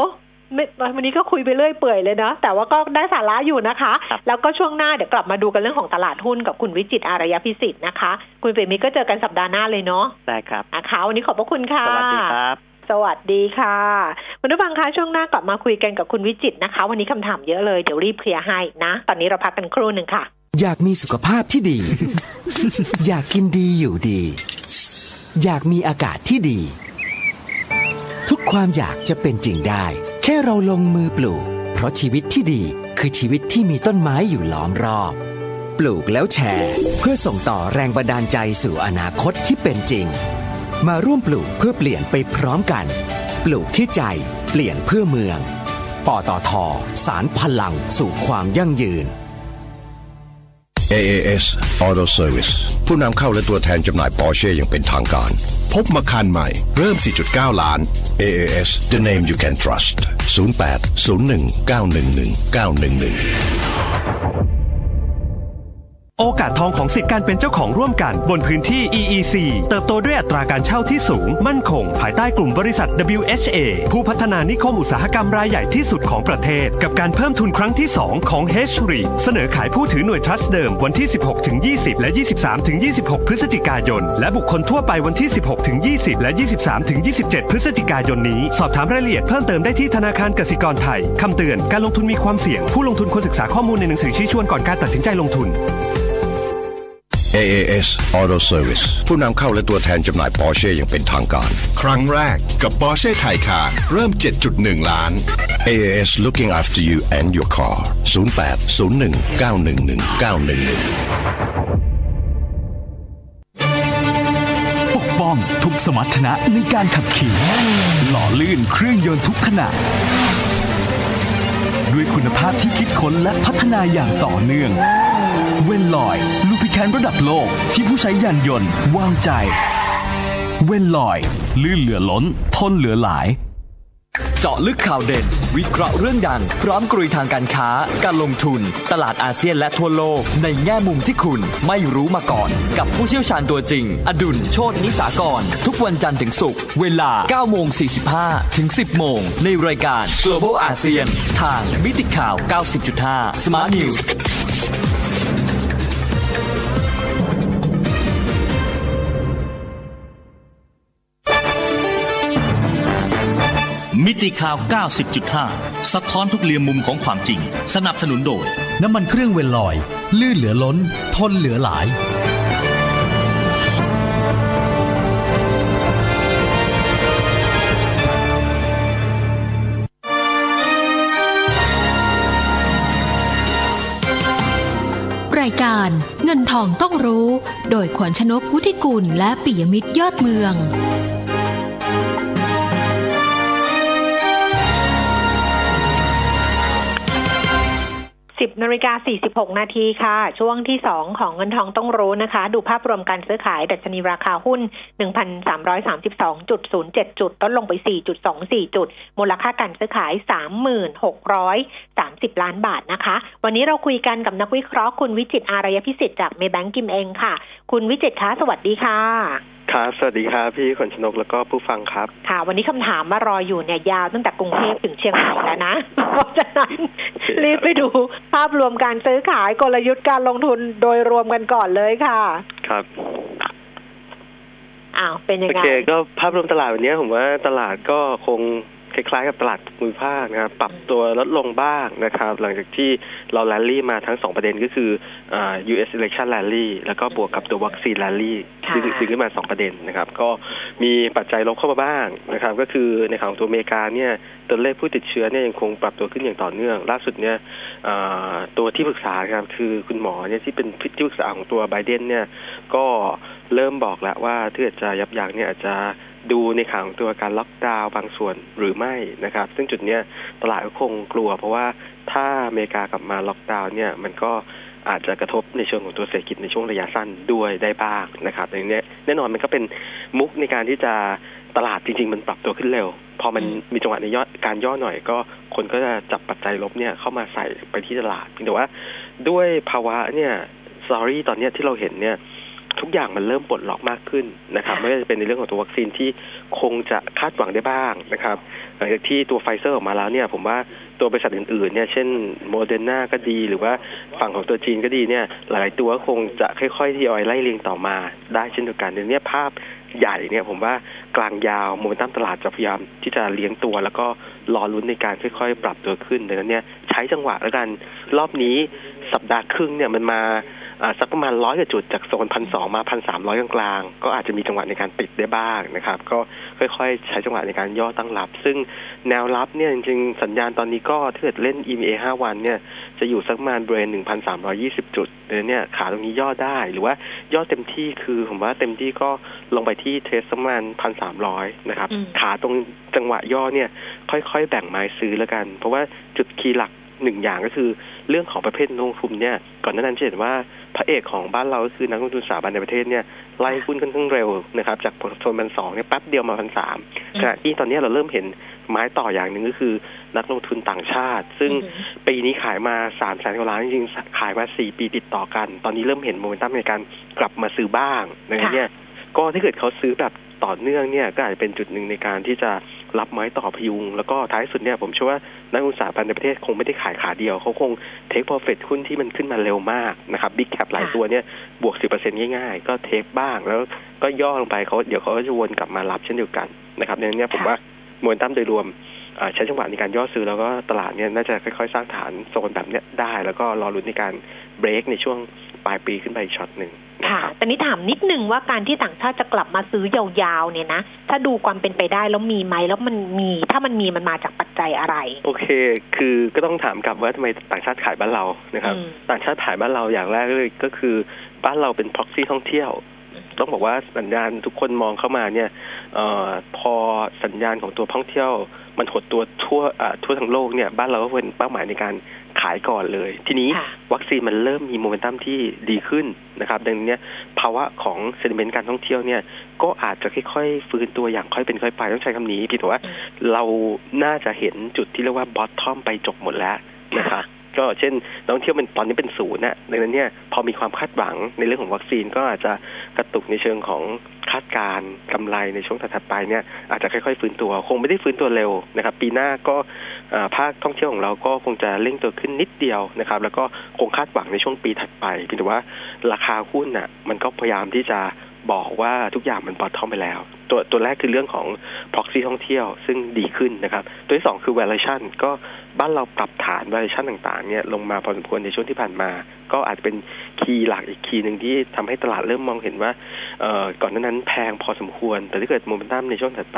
วันนี้ก็คุยไปเรื่อยเปื่อยเลยนะแต่ว่าก็ได้สาระอยู่นะคะแล้วก็ช่วงหน้าเดี๋ยวกลับมาดูกันเรื่องของตลาดหุ้นกับคุณวิจิตรอารยพิสิทธิ์นะคะคุณเปรมิก็เจอกันสัปดาห์หน้าเลยเนาะได้ครับนะคะวันนี้ขอบพระคุณค่ะสวัสดีครับสวัสดีค่ะคุณผู้ฟังคะช่วงหน้ากลับมาคุยกันกับคุณวิจิตรนะคะวันนี้คำถามเยอะเลยเดี๋ยวรีบเคลียร์ให้นะตอนนี้เราพักกันครู่นึงค่ะอยากมีสุขภาพที่ดี อยากกินดีอยู่ดีอยากมีอากาศที่ดีทุกความอยากจะเป็นจริงได้แค่เราลงมือปลูกเพราะชีวิตที่ดีคือชีวิตที่มีต้นไม้อยู่ล้อมรอบปลูกแล้วแชร์เพื่อส่งต่อแรงบันดาลใจสู่อนาคตที่เป็นจริงมาร่วมปลูกเพื่อเปลี่ยนไปพร้อมกันปลูกที่ใจเปลี่ยนเพื่อเมืองปตท.สานพลังสู่ความยั่งยืน AAS Auto Service ผู้นำเข้าและตัวแทนจำหน่าย Porsche อย่างเป็นทางการพบมาคันใหม่เริ่ม 4.9 ล้าน AAS The Name You Can Trust 08-01-911-911โอกาสทองของสิทธิการเป็นเจ้าของร่วมกันบนพื้นที่ EEC เติบโตด้วยอัตราการเช่าที่สูงมั่นคงภายใต้กลุ่มบริษัท WHA ผู้พัฒนานิคมอุตสาหกรรมรายใหญ่ที่สุดของประเทศกับการเพิ่มทุนครั้งที่2ของ H REIT เสนอขายผู้ถือหน่วยทรัสต์เดิมวันที่ 16-20 และ 23-26 พฤศจิกายนและบุคคลทั่วไปวันที่ 16-20 และ 23-27 พฤศจิกายนนี้สอบถามรายละเอียดเพิ่มเติมได้ที่ธนาคารกสิกรไทยคำเตือนการลงทุนมีความเสี่ยงผู้ลงทุนควรศึกษาข้อมูลในหนังสือชี้ชวนก่อนการตัดสินใจลงทุนAAS Auto Service ผู้นำเข้าและตัวแทนจำหน่าย Porsche อย่างเป็นทางการครั้งแรกกับ Porsche Thailand เริ่ม 7.1 ล้าน AAS looking after you and your car 08-01-911-911ทุกสมรรถนะในการขับขี่หล่อลื่นเครื่องยนต์ทุกขนาด ด้วยคุณภาพที่คิดค้นและพัฒนาอย่างต่อเนื่องเวลลอยลูพิแคนระดับโลกที่ผู้ใช้ยานยนต์วางใจเวลลอยลื่นเหลือล้นทนเหลือหลายเจาะลึกข่าวเด่นวิเคราะห์เรื่องดังพร้อมกรุยทางการค้าการลงทุนตลาดอาเซียนและทั่วโลกในแง่มุมที่คุณไม่รู้มาก่อนกับผู้เชี่ยวชาญตัวจริงอดุลโชตินิสากรทุกวันจันทร์ถึงศุกร์เวลา 9:45 ถึง 10:00 นในรายการ Global ASEAN ทางมิติข่าว 90.5 Smart Newsมิติข่าว 90.5 สะท้อนทุกเหลี่ยมมุมของความจริงสนับสนุนโดยน้ำมันเครื่องเวลลอยลื่นเหลือล้นทนเหลือหลายรายการเงินทองต้องรู้โดยขวัญชนก วุฒิกุลและปิยมิตรยอดเมือง10:46 นาทีค่ะช่วงที่2ของเงินทองต้องรู้นะคะดูภาพรวมการซื้อขายดัชนีราคาหุ้น 1,332.07 จุดลดลงไป 4.24 จุดมูลค่าการซื้อขาย 36,30 ล้านบาทนะคะวันนี้เราคุยกันกับนักวิเคราะห์คุณวิจิตร อารยพิสิทธิ์จากเมย์แบงก์กิมเองค่ะคุณวิจิตรคะสวัสดีค่ะครับสวัสดีครับพี่ขวัญชนกแล้วก็ผู้ฟังครับค่ะวันนี้คำถามมารออยู่เนี่ยยาวตั้งแต่กรุงเทพถึงเชียงใหม่แล้วนะเพราะฉะนั้นรีบไปดูภาพรวมการซื้อขายกลยุทธ์การลงทุนโดยรวมกันก่อนเลยค่ะครับเป็นยังไงโอเคก็ภาพรวมตลาดวันนี้ผมว่าตลาดก็คงคล้ายๆกับตลาดภูมิภาคนะครับปรับตัวลดลงบ้างนะครับหลังจากที่เราแรลลี่มาทั้ง2ประเด็นก็คือ US election rally แล้วก็บวกกับตัววัคซีน rally ซึ่งขึ้นมา2ประเด็นนะครับก็มีปัจจัยลบเข้ามาบ้างนะครับก็คือในของตัวอเมริกาเนี่ยตัวเลขผู้ติดเชื้อเนี่ยยังคงปรับตัวขึ้นอย่างต่อเนื่องล่าสุดเนี่ยตัวที่ปรึกษาครับคือคุณหมอเนี่ยที่เป็นที่ปรึกษาของตัวไบเดนเนี่ยก็เริ่มบอกแล้วว่าถ้าจะยับยั้งเนี่ยอาจจะดูในข่าวของตัวการล็อกดาวน์บางส่วนหรือไม่นะครับซึ่งจุดเนี้ยตลาดก็คงกลัวเพราะว่าถ้าอเมริกากลับมาล็อกดาวน์เนี่ยมันก็อาจจะกระทบในเชิงของตัวเศรษฐกิจในช่วงระยะสั้นด้วยได้บ้างนะครับในนี้แน่นอนมันก็เป็นมุกในการที่จะตลาดจริงๆมันปรับตัวขึ้นเร็วพอมันมีจังหวะในยอดการย่อหน่อยก็คนก็จะจับปัจจัยลบเนี่ยเข้ามาใส่ไปที่ตลาดเพียงแต่ว่าด้วยภาวะเนี่ยสตอรี่ตอนเนี้ยที่เราเห็นเนี่ยทุกอย่างมันเริ่มปลดล็อกมากขึ้นนะครับไม่ว่าจะเป็นในเรื่องของตัววัคซีนที่คงจะคาดหวังได้บ้างนะครับหลังจากที่ตัว Pfizer ออกมาแล้วเนี่ยผมว่าตัวบริษัทอื่นๆเนี่ยเช่น Moderna ก็ดีหรือว่าฝั่งของตัวจีนก็ดีเนี่ยหลายๆตัวคงจะค่อยๆทยอยไล่เรียงต่อมาได้เช่นเดียวกันเนี่ยภาพใหญ่เนี่ยผมว่ากลางยาวโมเมนตัมตลาดจะพยายามที่จะเลี้ยงตัวแล้วก็รอลุ้นในการค่อยๆปรับตัวขึ้นดังนั้นเนี่ยใช้จังหวะแล้วกันรอบนี้สัปดาห์ครึ่งเนี่ยมันมาสักประมาณ100กว่าจุดจากโซน 1,200 มา 1,300 กลางๆก็อาจจะมีจังหวะในการปิดได้บ้างนะครับก็ค่อยๆใช้จังหวะในการย่อตั้งรับซึ่งแนวรับเนี่ยจริงๆสัญญาณตอนนี้ก็ถ้าเกิดเล่น EMA 5 วันเนี่ยจะอยู่สักประมาณบริเวณ 1,320 จุดเนี่ยขาตรงนี้ย่อได้หรือว่าย่อเต็มที่คือผมว่าเต็มที่ก็ลงไปที่เทสประมาณ 1,300 นะครับขาตรงจังหวะย่อเนี่ยค่อยๆแบ่งไม้ซื้อแล้วกันเพราะว่าจุดคีย์หลักหนึ่งอย่างก็คือเรื่องของประเภทลงทุนเนี่ยก่อนหน้านั้นเห็นว่าพระเอกของบ้านเราก็คือนักลงทุนสถาบันในประเทศเนี่ยไล่หุ้นค่อนข้างเร็วนะครับจากโซน 1,200 เนี่ยแป๊บเดียวมา 1,300 ขณะที่ตอนนี้เราเริ่มเห็นไม้ต่ออย่างหนึ่งก็คือนักลงทุนต่างชาติซึ่งปีนี้ขายมา 300,000 กว่าล้านจริงๆขายมา4ปีติดต่อกันตอนนี้เริ่มเห็นโมเมนตัมในการกลับมาซื้อบ้างนะครับเนี่ยก็ถ้าเกิดเขาซื้อแบบต่อเนื่องเนี่ยก็อาจจะเป็นจุดหนึ่งในการที่จะรับไม้ต่อพยุงแล้วก็ท้ายสุดเนี่ยผมเชื่อว่านักลงทุนสถาบันในประเทศคงไม่ได้ขายขาเดียวเขาคงเทค profit หุ้นที่มันขึ้นมาเร็วมากนะครับบิ๊กแคปหลายตัวเนี่ยบวก 10% ง่ายๆก็เทคบ้างแล้วก็ย่อลงไปเขาเดี๋ยวเขาก็จะวนกลับมารับเช่นเดียวกันนะครับดังนั้นเนี่ยผมว่ามวลตั้มโดยรวมใช้จังหวะในการย่อซื้อแล้วก็ตลาดเนี่ยน่าจะค่อยๆสร้างฐานโซนแบบเนี้ยได้แล้วก็รอลุ้นในการเบรกในช่วงปลายปีขึ้นไปอีกช็อตนึงค่ะแต่นี่ถามนิดนึงว่าการที่ต่างชาติจะกลับมาซื้อยาวๆเนี่ยนะถ้าดูความเป็นไปได้แล้วมีไหมแล้วมันมีถ้ามันมีมันมาจากปัจจัยอะไรโอเคคือก็ต้องถามกลับว่าทำไมต่างชาติขายบ้านเรานะครับต่างชาติขายบ้านเราอย่างแรกเลยก็คือบ้านเราเป็น proxy ท่องเที่ยวต้องบอกว่าสัญญาณทุกคนมองเข้ามาเนี่ยพอสัญญาณของตัวท่องเที่ยว มันหดตัวทั่วทั้งโลกเนี่ยบ้านเราก็เป็นเป้าหมายในการขายก่อนเลยทีนี้วัคซีนมันเริ่มมีโมเมนตัมที่ดีขึ้นนะครับดังนั้นเนี่ยภาวะของเซนติเมนต์การท่องเที่ยวเนี่ยก็อาจจะค่อยๆฟื้นตัวอย่างค่อยเป็นค่อยไปต้องใช้คำนี้พี่แต่ว่าเราน่าจะเห็นจุดที่เรียกว่าบอททอมไปจบหมดแล้วนะครับก็เช่นนักท่องเที่ยวมันตอนนี้เป็นศูนย์นะดังนั้นเนี่ยพอมีความคาดหวังในเรื่องของวัคซีนก็อาจจะกระตุกในเชิงของคาดการณ์กำไรในช่วงถัดไปเนี่ยอาจจะค่อยๆฟื้นตัวคงไม่ได้ฟื้นตัวเร็วนะครับปีหน้าก็ภาคท่องเที่ยวของเราก็คงจะเร่งตัวขึ้นนิดเดียวนะครับแล้วก็คงคาดหวังในช่วงปีถัดไปเพียงแต่ว่าราคาหุ้นน่ะมันก็พยายามที่จะบอกว่าทุกอย่างมันบอททอมไปแล้วตัวแรกคือเรื่องของ proxy ท่องเที่ยวซึ่งดีขึ้นนะครับตัวที่2คือ valuation ก็บ้านเราปรับฐาน valuation ต่างๆเนี่ยลงมาพอสมควรในช่วงที่ผ่านมาก็อาจจะเป็นคีย์หลักอีกคีย์นึงที่ทำให้ตลาดเริ่มมองเห็นว่าก่อนหน้านั้นแพงพอสมควรแต่ถ้าเกิดโมเมนตัมในช่วงถัดไป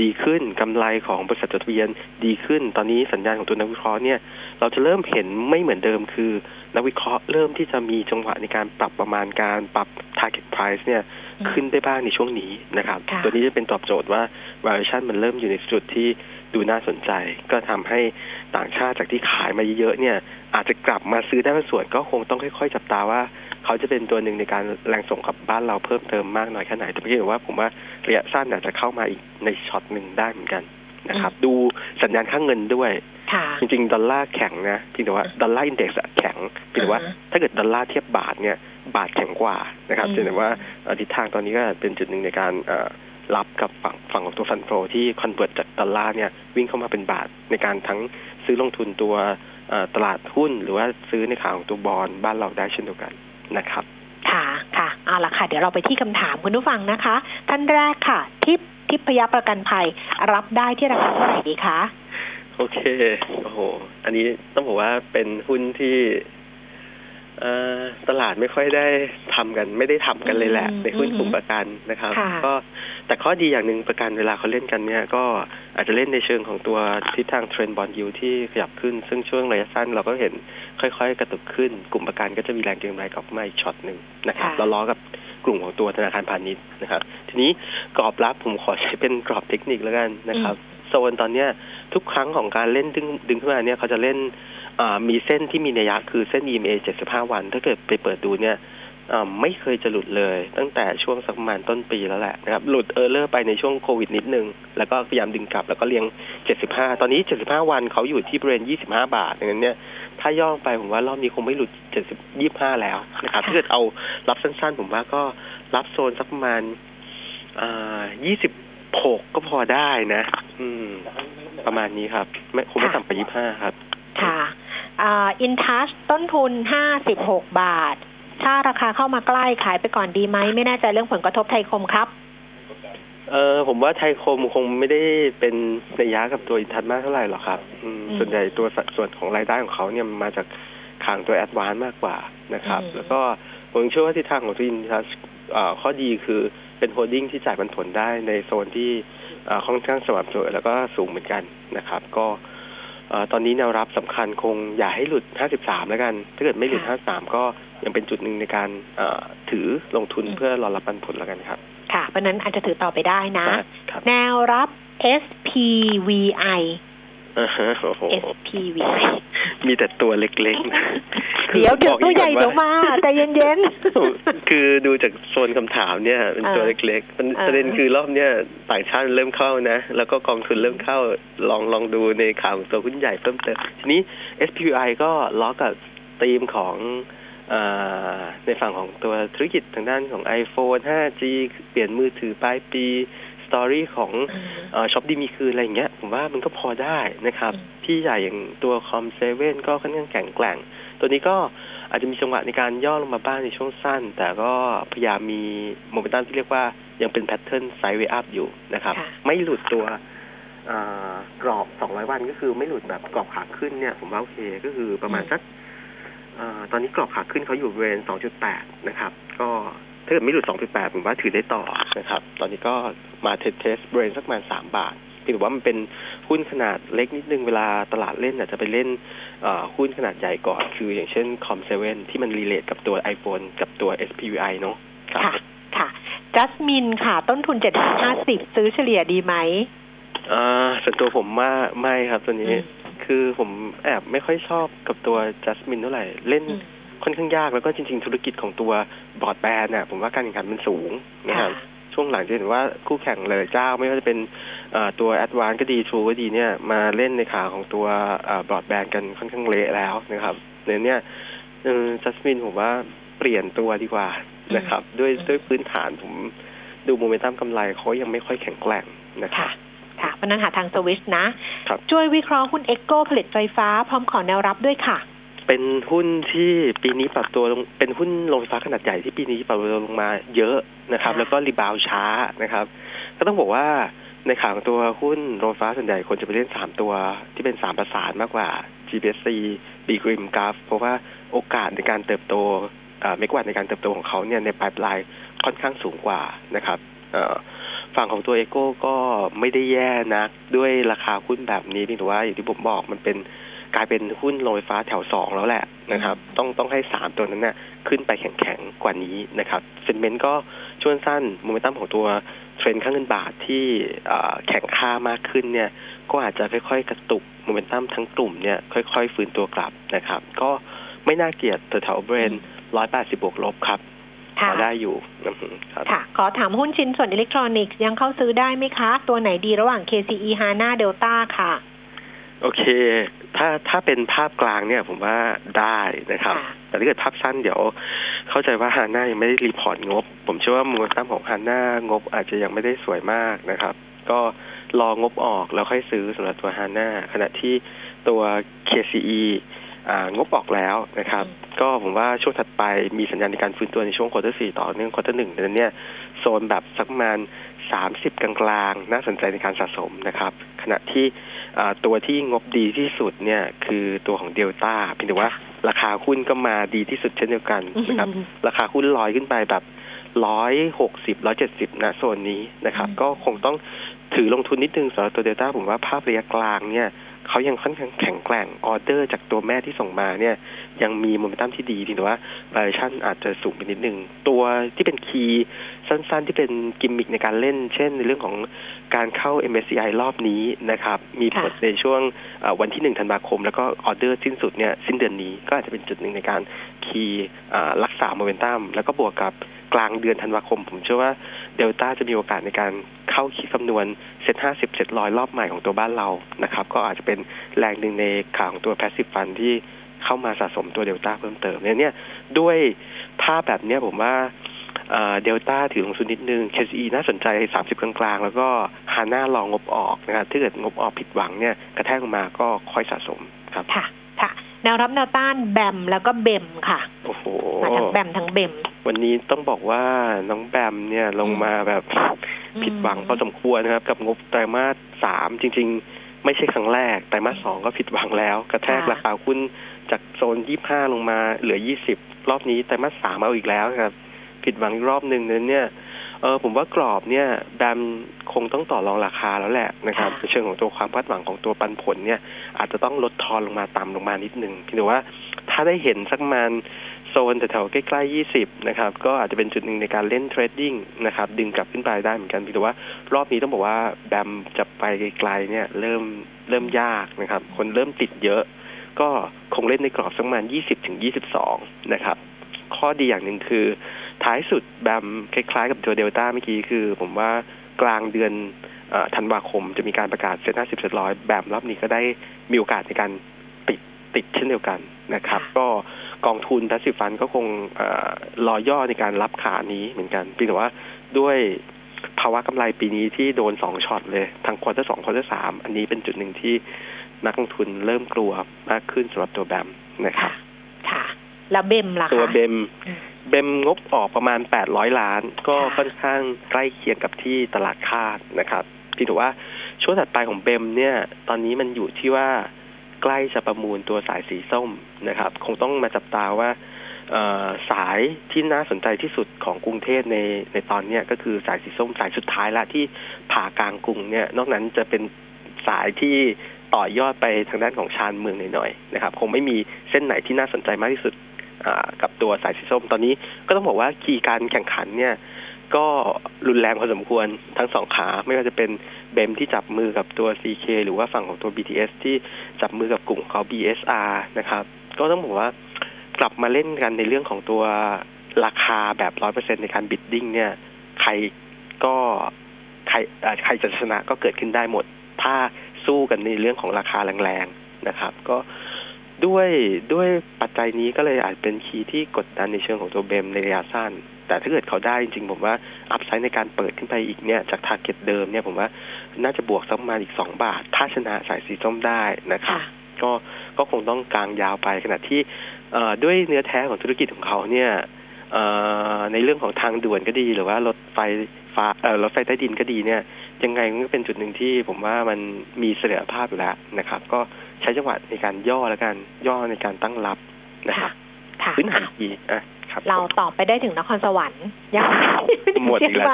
ดีขึ้นกำไรของบริษัทจดทะเบียนดีขึ้นตอนนี้สัญญาณของตัวนักวิเคราะห์เนี่ยเราจะเริ่มเห็นไม่เหมือนเดิมคือนักวิเคราะห์เริ่มที่จะมีจังหวะในการปรับประมาณการปรับ target price เนี่ยขึ้นได้บ้างในช่วงนี้นะครับตัวนี้จะเป็นตอบโจทย์ว่า valuation มันเริ่มอยู่ในจุดที่ดูน่าสนใจก็ทำให้ต่างชาติจากที่ขายมาเยอะๆเนี่ยอาจจะกลับมาซื้อได้บางส่วนก็คงต้องค่อยๆจับตาว่าเขาจะเป็นตัวหนึ่งในการแรงส่งกับบ้านเราเพิ่มเติมมากน้อยแค่ไหนแต่พี่บอกว่าผมว่าระยะสั้นอาจจะเข้ามาอีกในช็อตนึงได้เหมือนกันนะครับดูสัญญาณค่าเงินด้วยจริงๆดอลลาร์แข็งนะพี่แต่ว่าดอลลาร์อินเด็กซ์แข็งพี่แต่ว่าถ้าเกิดดอลลาร์เทียบบาทเนี่ยบาทแข็งกว่านะครับแต่ว่าทิศทางตอนนี้ก็เป็นจุดหนึ่งในการรับกับฝั่งของตัวฟันโฟที่คอนเวิร์ตจากดอลลาร์เนี่ยวิ่งเข้ามาเป็นบาทในการทั้งซื้อลงทุนตัวตลาดหุ้นหรือว่าซื้อในข่าวของตัวบอนด์บ้านเราได้เช่นเดียวกันนะครับค่ะค่ะเอาล่ะค่ะเดี๋ยวเราไปที่คำถามคุณผู้ฟังนะคะท่านแรกค่ะทิพพยประกันภัยรับได้ที่ราคาเท่าไหร่ดีคะโอเคโอ้โหอันนี้ต้องบอกว่าเป็นหุ้นที่ตลาดไม่ค่อยได้ทำกันไม่ได้ทำกันเลยแหละในหุ้นกลุ่มประกันนะครับก็แต่ข้อดีอย่างนึงประกันเวลาเขาเล่นกันเนี่ยก็อาจจะเล่นในเชิงของตัวทิศทางเทรนด์บอนด์ยิลด์ที่ขยับขึ้นซึ่งช่วงระยะสั้นเราก็เห็นค่อยๆกระตุกขึ้นกลุ่มประกันก็จะมีแรงเก็งกำไรออกมาอีกช็อตนึงนะครับเราล้อกับกลุ่มของตัวธนาคารพาณิชย์นะครับทีนี้กรอบรับผมขอใช้เป็นกรอบเทคนิคแล้วกันนะครับโซนตอนเนี้ยทุกครั้งของการเล่นดึงขึ้นมาเนี่ยเขาจะเล่นมีเส้นที่มีนัยยะคือเส้น EMA 75 วันถ้าเกิดไปเปิดดูเนี่ยไม่เคยจะหลุดเลยตั้งแต่ช่วงสักประมาณต้นปีแล้วแหละนะครับหลุดเลิกไปในช่วงโควิดนิดนึงแล้วก็พยายามดึงกลับแล้วก็เลี้ยง75ตอนนี้75วันเขาอยู่ที่บริเวณ25 บาทอย่างนั้นเนี่ยถ้าย่อไปผมว่ารอบนี้คงไม่หลุด25แล้วนะครับถ้าเกิดเอารับสั้นๆผมว่าก็รับโซนสักประมาณ26ก็พอได้นะประมาณนี้ครับไม่คงไม่ต่ำกว่า25ครับค่ะอินทัชต้นทุน56บาทถ้าราคาเข้ามาใกล้ขายไปก่อนดีไหมไม่แน่ใจเรื่องผลกระทบไทยคมครับผมว่าไทยคมคงไม่ได้เป็นระยะกับตัวอินทัชมากเท่าไหร่หรอกครับส่วนใหญ่ตัวสัดส่วนของรายได้ของเขาเนี่ยมาจากทางตัว Advance มากกว่านะครับแล้วก็ผมเชื่อว่าทิศทางของตัวอินทัชข้อดีคือเป็นโฮลดิ้งที่จ่ายปันผลได้ในโซนที่ค่อนข้างสม่ำเสมอแล้วก็สูงเหมือนกันนะครับก็ตอนนี้แนวรับสำคัญคงอย่าให้หลุด53แล้วกันถ้าเกิดไม่หลุด53ก็ยังเป็นจุดหนึ่งในการถือลงทุนเพื่อรอรับปันผลแล้วกันครับค่ะเพราะนั้นอาจจะถือต่อไปได้นะแนวรับ SPVI มีแต่ตัวเล็กๆเดี๋ยวถึงตัวใหญ่เดี๋ยวมาแต่เย็นๆคือดูจากโซนคำถามเนี่ยเป็นตัวเล็กๆประเด็นคือรอบเนี้ยต่างชาติเริ่มเข้านะแล้วก็กองทุนเริ่มเข้าลองดูในข่าวของตัวหุ้นใหญ่เพิ่มเติมทีนี้ SPVI ก็ล้อกับธีมของในฝั่งของตัวธุรกิจทางด้านของ iPhone 5G เปลี่ยนมือถือปลายปีสตอรี่ของช็อปดีมีคืนอะไรอย่างเงี้ยผมว่ามันก็พอได้นะครับพี่ใหญ่อย่างตัวคอมเซเว่นก็ค่อนข้างแข็งแกร่งตัวนี้ก็อาจจะมีจังหวะในการย่อลงมาบ้างในช่วงสั้นแต่ก็พยายามมีโมเมนตัมที่เรียกว่ายังเป็นแพทเทิร์นไซด์เวย์อัพอยู่นะครับไม่หลุดตัวกรอบ200วันก็คือไม่หลุดแบบกรอบขาขึ้นเนี่ยผมว่าโอเคก็คือประมาณสักตอนนี้กรอบขาขึ้นเขาอยู่บริเวณ 2.8 นะครับก็ถ้าเกิดไม่หลุด 2.8 ผมว่าถือได้ต่อนะครับตอนนี้ก็มาเทสบริเวณสักประมาณ3บาทพี่บอกว่ามันเป็นหุ้นขนาดเล็กนิดนึงเวลาตลาดเล่นอาจจะไปเล่นหุ้นขนาดใหญ่ก่อนคืออย่างเช่น Com7 ที่มันรีเลทกับตัว iPhone กับตัว SPVI เนาะค่ะค่ะจัสมินค่ะต้นทุน 750 ซื้อเฉลี่ยดีไหม ส่วนตัวผมว่าไม่ครับตัวนี้คือผมแอบไม่ค่อยชอบกับตัวจัสมินเท่าไหร่เล่นค่อนข้างยากแล้วก็จริงๆธุรกิจของตัวบอร์ดแบนน่ะผมว่าการแข่งขันมันสูงนะครับช่วงหลังจะเห็นว่าคู่แข่งหลายเจ้าไม่ว่าจะเป็นตัว Advance ก็ดี True ก็ดีเนี่ยมาเล่นในขาของตัวบอร์ดแบนกันค่อนข้างเละแล้วนะครับในเนี้ยจัสมินผมว่าเปลี่ยนตัวดีกว่านะครับด้วยพื้นฐานผมดูโมเมนตัมกำไรเขายังไม่ค่อยแข็งแกร่งนะครับค่ะเพราะนั้นหาทางสวิชนะช่วยวิเคราะห์หุ้น Echo ผลิตไฟฟ้าพร้อมขอแนวรับด้วยค่ะเป็นหุ้นที่ปีนี้ปรับตัวลงเป็นหุ้นโรงไฟฟ้าขนาดใหญ่ที่ปีนี้ปรับตัวลงมาเยอะนะครับแล้วก็รีบาวช้านะครับก็ต้องบอกว่าในข่าวของตัวหุ้นโรงไฟฟ้าส่วนใหญ่คนจะไปเล่น3ตัวที่เป็น3ประสานมากกว่า GBC Big Green Graph เพราะว่าโอกาสในการเติบโตเมกะวัตต์ในการเติบโตของเขาเนี่ยในไพป์ไลน์ค่อนข้างสูงกว่านะครับฝั่งของตัว Echo ก็ไม่ได้แย่นักด้วยราคาหุ้นแบบนี้เพียงแต่ว่าอย่างที่ผมบอกมันเป็นกลายเป็นหุ้นโรงไฟฟ้าแถว2แล้วแหละนะครับต้องให้3ตัวนั้นน่ะขึ้นไปแข็งๆกว่านี้นะครับเซนเมนต์ก็ช่วงสั้นโมเมนตัมของตัวเทรนด์ค่าเงินบาทที่แข็งค่ามากขึ้นเนี่ยก็อาจจะค่อยๆกระตุกโมเมนตัมทั้งกลุ่มเนี่ยค่อยๆฟื้นตัวกลับนะครับก็ไม่น่าเกลียดแถวๆ Brent 180 บวกลบครับพอได้อยู่ค่ะขอถามหุ้นชิ้นส่วนอิเล็กทรอนิกส์ยังเข้าซื้อได้ไหมคะตัวไหนดีระหว่าง KCE HANA Delta ค่ะโอเคถ้าเป็นภาพกลางเนี่ยผมว่าได้นะครับแต่ถ้าเกิดภาพสั้นเดี๋ยวเข้าใจว่าฮาน่ายังไม่ได้รีพอร์ตงบผมเชื่อว่ามูลค่าของฮาน่างบอาจจะยังไม่ได้สวยมากนะครับก็รองบออกแล้วค่อยซื้อสำหรับตัวฮาน่าขณะที่ตัว KCE งบออกแล้วนะครับก็ผมว่าช่วงถัดไปมีสัญญาณในการฟื้นตัวในช่วงควอเตอร์4ต่อเนื่องควอเตอร์1นั้นเนี่ยโซนแบบสักประมาณ30กลางๆน่าสนใจในการสะสมนะครับขณะที่ตัวที่งบดีที่สุดเนี่ยคือตัวของ Delta เพียงแต่ว่าราคาหุ้นก็มาดีที่สุดเช่นเดียวกันนะครับราคาหุ้นลอยขึ้นไปแบบ160 170นะโซนนี้นะครับก็คงต้องถือลงทุนนิดนึงสำหรับตัว Delta ผมว่าภาพระยะกลางเนี่ยเขายังค่อนข้างแข็งแกร่งออเดอร์จากตัวแม่ที่ส่งมาเนี่ยยังมีโมเมนตัมที่ดีเพียงแต่ว่าบาริชั่นอาจจะสูงไปนิดนึงตัวที่เป็นคีย์สั้นๆที่เป็นกิมมิกในการเล่นเช่นในเรื่องของการเข้า MSCI รอบนี้นะครับมีผลในช่วงวันที่1ธันวาคมแล้วก็ออเดอร์สิ้นสุดเนี่ยสิ้นเดือนนี้ก็อาจจะเป็นจุดหนึ่งในการคีย์รักษาโมเมนตัมแล้วก็บวกกับกลางเดือนธันวาคมผมเชื่อว่า Delta จะมีโอกาสในการเข้าคิดคำนวณเซต50เซต100รอบใหม่ของตัวบ้านเรานะครับก็อาจจะเป็นแรงดึงในข่าวของตัว Passive Fund ที่เข้ามาสะสมตัว Delta เพิ่มเติมเนี่ยด้วยภาพแบบนี้ผมว่าDelta ถือลงทุนนิดนึง KCE น่าสนใจ30กลางๆแล้วก็ HANA ลองงบออกนะครับถ้าเกิดงบออกผิดหวังเนี่ยกระแทกลงมาก็ค่อยสะสมครับค่ะแนวรับแนวต้านแบมแล้วก็เบมค่ะโอ้โหมาทั้งแบมทั้งเบมวันนี้ต้องบอกว่าน้องแบมเนี่ยลงมาแบบผิดหวังพอสมควรนะครับกับงบไตรมาส3จริงๆไม่ใช่ครั้งแรกไตรมาส2ก็ผิดหวังแล้วกระแทกราคาหุ้นจากโซน25ลงมาเหลือ20รอบนี้ไตรมาส3เอาอีกแล้วครับผิดหวังอีกรอบนึงนั้นเนี่ยผมว่ากรอบเนี่ยแบมคงต้องต่อรองราคาแล้วแหละนะครับในเชิงของตัวความคาดหวังของตัวปันผลเนี่ยอาจจะต้องลดทอนลงมาต่ำลงมานิดนึงเพียงแต่ว่าถ้าได้เห็นสักประมาณโซนแถวๆใกล้ๆ20นะครับก็อาจจะเป็นจุดหนึ่งในการเล่นเทรดดิ้งนะครับดึงกลับขึ้นไปได้เหมือนกันเพียงแต่ว่ารอบนี้ต้องบอกว่าแบมจะไปไกลๆเนี่ยเริ่มยากนะครับคนเริ่มติดเยอะก็คงเล่นในกรอบสักประมาณ20ถึง22นะครับข้อดีอย่างหนึ่งคือท้ายสุดแบมคล้ายๆกับตัวเดลต้าเมื่อกี้คือผมว่ากลางเดือนธันวาคมจะมีการประกาศเซ็ต50เซ็ต100แบมรอบนี้ก็ได้มีโอกาสในการติดเช่นเดียวกันนะครับก็กองทุน Passive Fund ก็คงรอย่อในการรับขานี้เหมือนกันเพียงแต่ว่าด้วยภาวะกำไรปีนี้ที่โดน2ช็อตเลยทั้งควอเตอร์2ควอเตอร์3อันนี้เป็นจุดหนึ่งที่นักลงทุนเริ่มกลัวมากขึ้นสำหรับตัวแบมนะครับค่ะแล้วเบมล่ะคะตัวเบมงบออกประมาณ800ล้านก็ค่อนข้างใกล้เคียงกับที่ตลาดคาดนะครับพี่ถือว่าช่วงถัดไปของเบมเนี่ยตอนนี้มันอยู่ที่ว่าใกล้จะประมูลตัวสายสีส้มนะครับคงต้องมาจับตาว่าสายที่น่าสนใจที่สุดของกรุงเทพในตอนนี้ก็คือสายสีส้มสายสุดท้ายละที่ผ่ากลางกรุงเนี่ยนอกนั้นจะเป็นสายที่ต่อยอดไปทางด้านของชานเมืองหน่อยๆนะครับคงไม่มีเส้นไหนที่น่าสนใจมากที่สุดกับตัวสายสีส้มตอนนี้ก็ต้องบอกว่าคีย์การแข่งขันเนี่ย ก็รุนแรงพอสมควรทั้งสองขาไม่ว่าจะเป็นเบมที่จับมือกับตัว CK หรือว่าฝั่งของตัว BTS ที่จับมือกับกลุ่มของ BSR นะครับก็ต้องบอกว่ากลับมาเล่นกันในเรื่องของตัวราคาแบบ 100% ในการบิดดิ้งเนี่ยใครจะชนะก็เกิดขึ้นได้หมดถ้าสู้กันในเรื่องของราคาแรงๆนะครับก็ด้วยปัจจัยนี้ก็เลยอาจเป็นคีย์ที่กดดันในเชิงของตัวเบมในระยะสั้นแต่ถ้าเกิดเขาได้จริงๆผมว่าอัพไซด์ในการเปิดขึ้นไปอีกเนี่ยจากทาร์เก็ตเดิมเนี่ยผมว่าน่าจะบวกสักประมาณอีก2บาทถ้าชนะสายสีส้มได้นะครับก็คงต้องกางยาวไปขณะที่ด้วยเนื้อแท้ของธุรกิจของเขาเนี่ยในเรื่องของทางด่วนก็ดีหรือว่ารถไฟฟ้ารถไฟใต้ดินก็ดีเนี่ยยังไงมันก็เป็นจุดหนึ่งที่ผมว่ามันมีเสถียรภาพอยู่แล้วนะครับก็ใช้จังหวะในการย่อแล้วกันย่อในการตั้งรับนะครับพื้นฐานดีครับเราตอบไปได้ถึงนครสวรรค์ยังหมดอีกแล้ว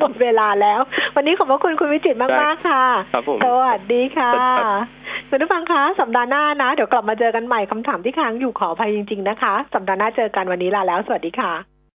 หมดเวลาแล้ววันนี้ขอบพระคุณคุณวิจิตรมากๆค่ะสวัสดีค่ะคุณผู้ฟังคะสัปดาห์หน้านะเดี๋ยวกลับมาเจอกันใหม่คำถามที่ค้างอยู่ขออภัยจริงๆนะคะสัปดาห์หน้าเจอกันวันนี้ลาแล้วสวัสดีค่ะ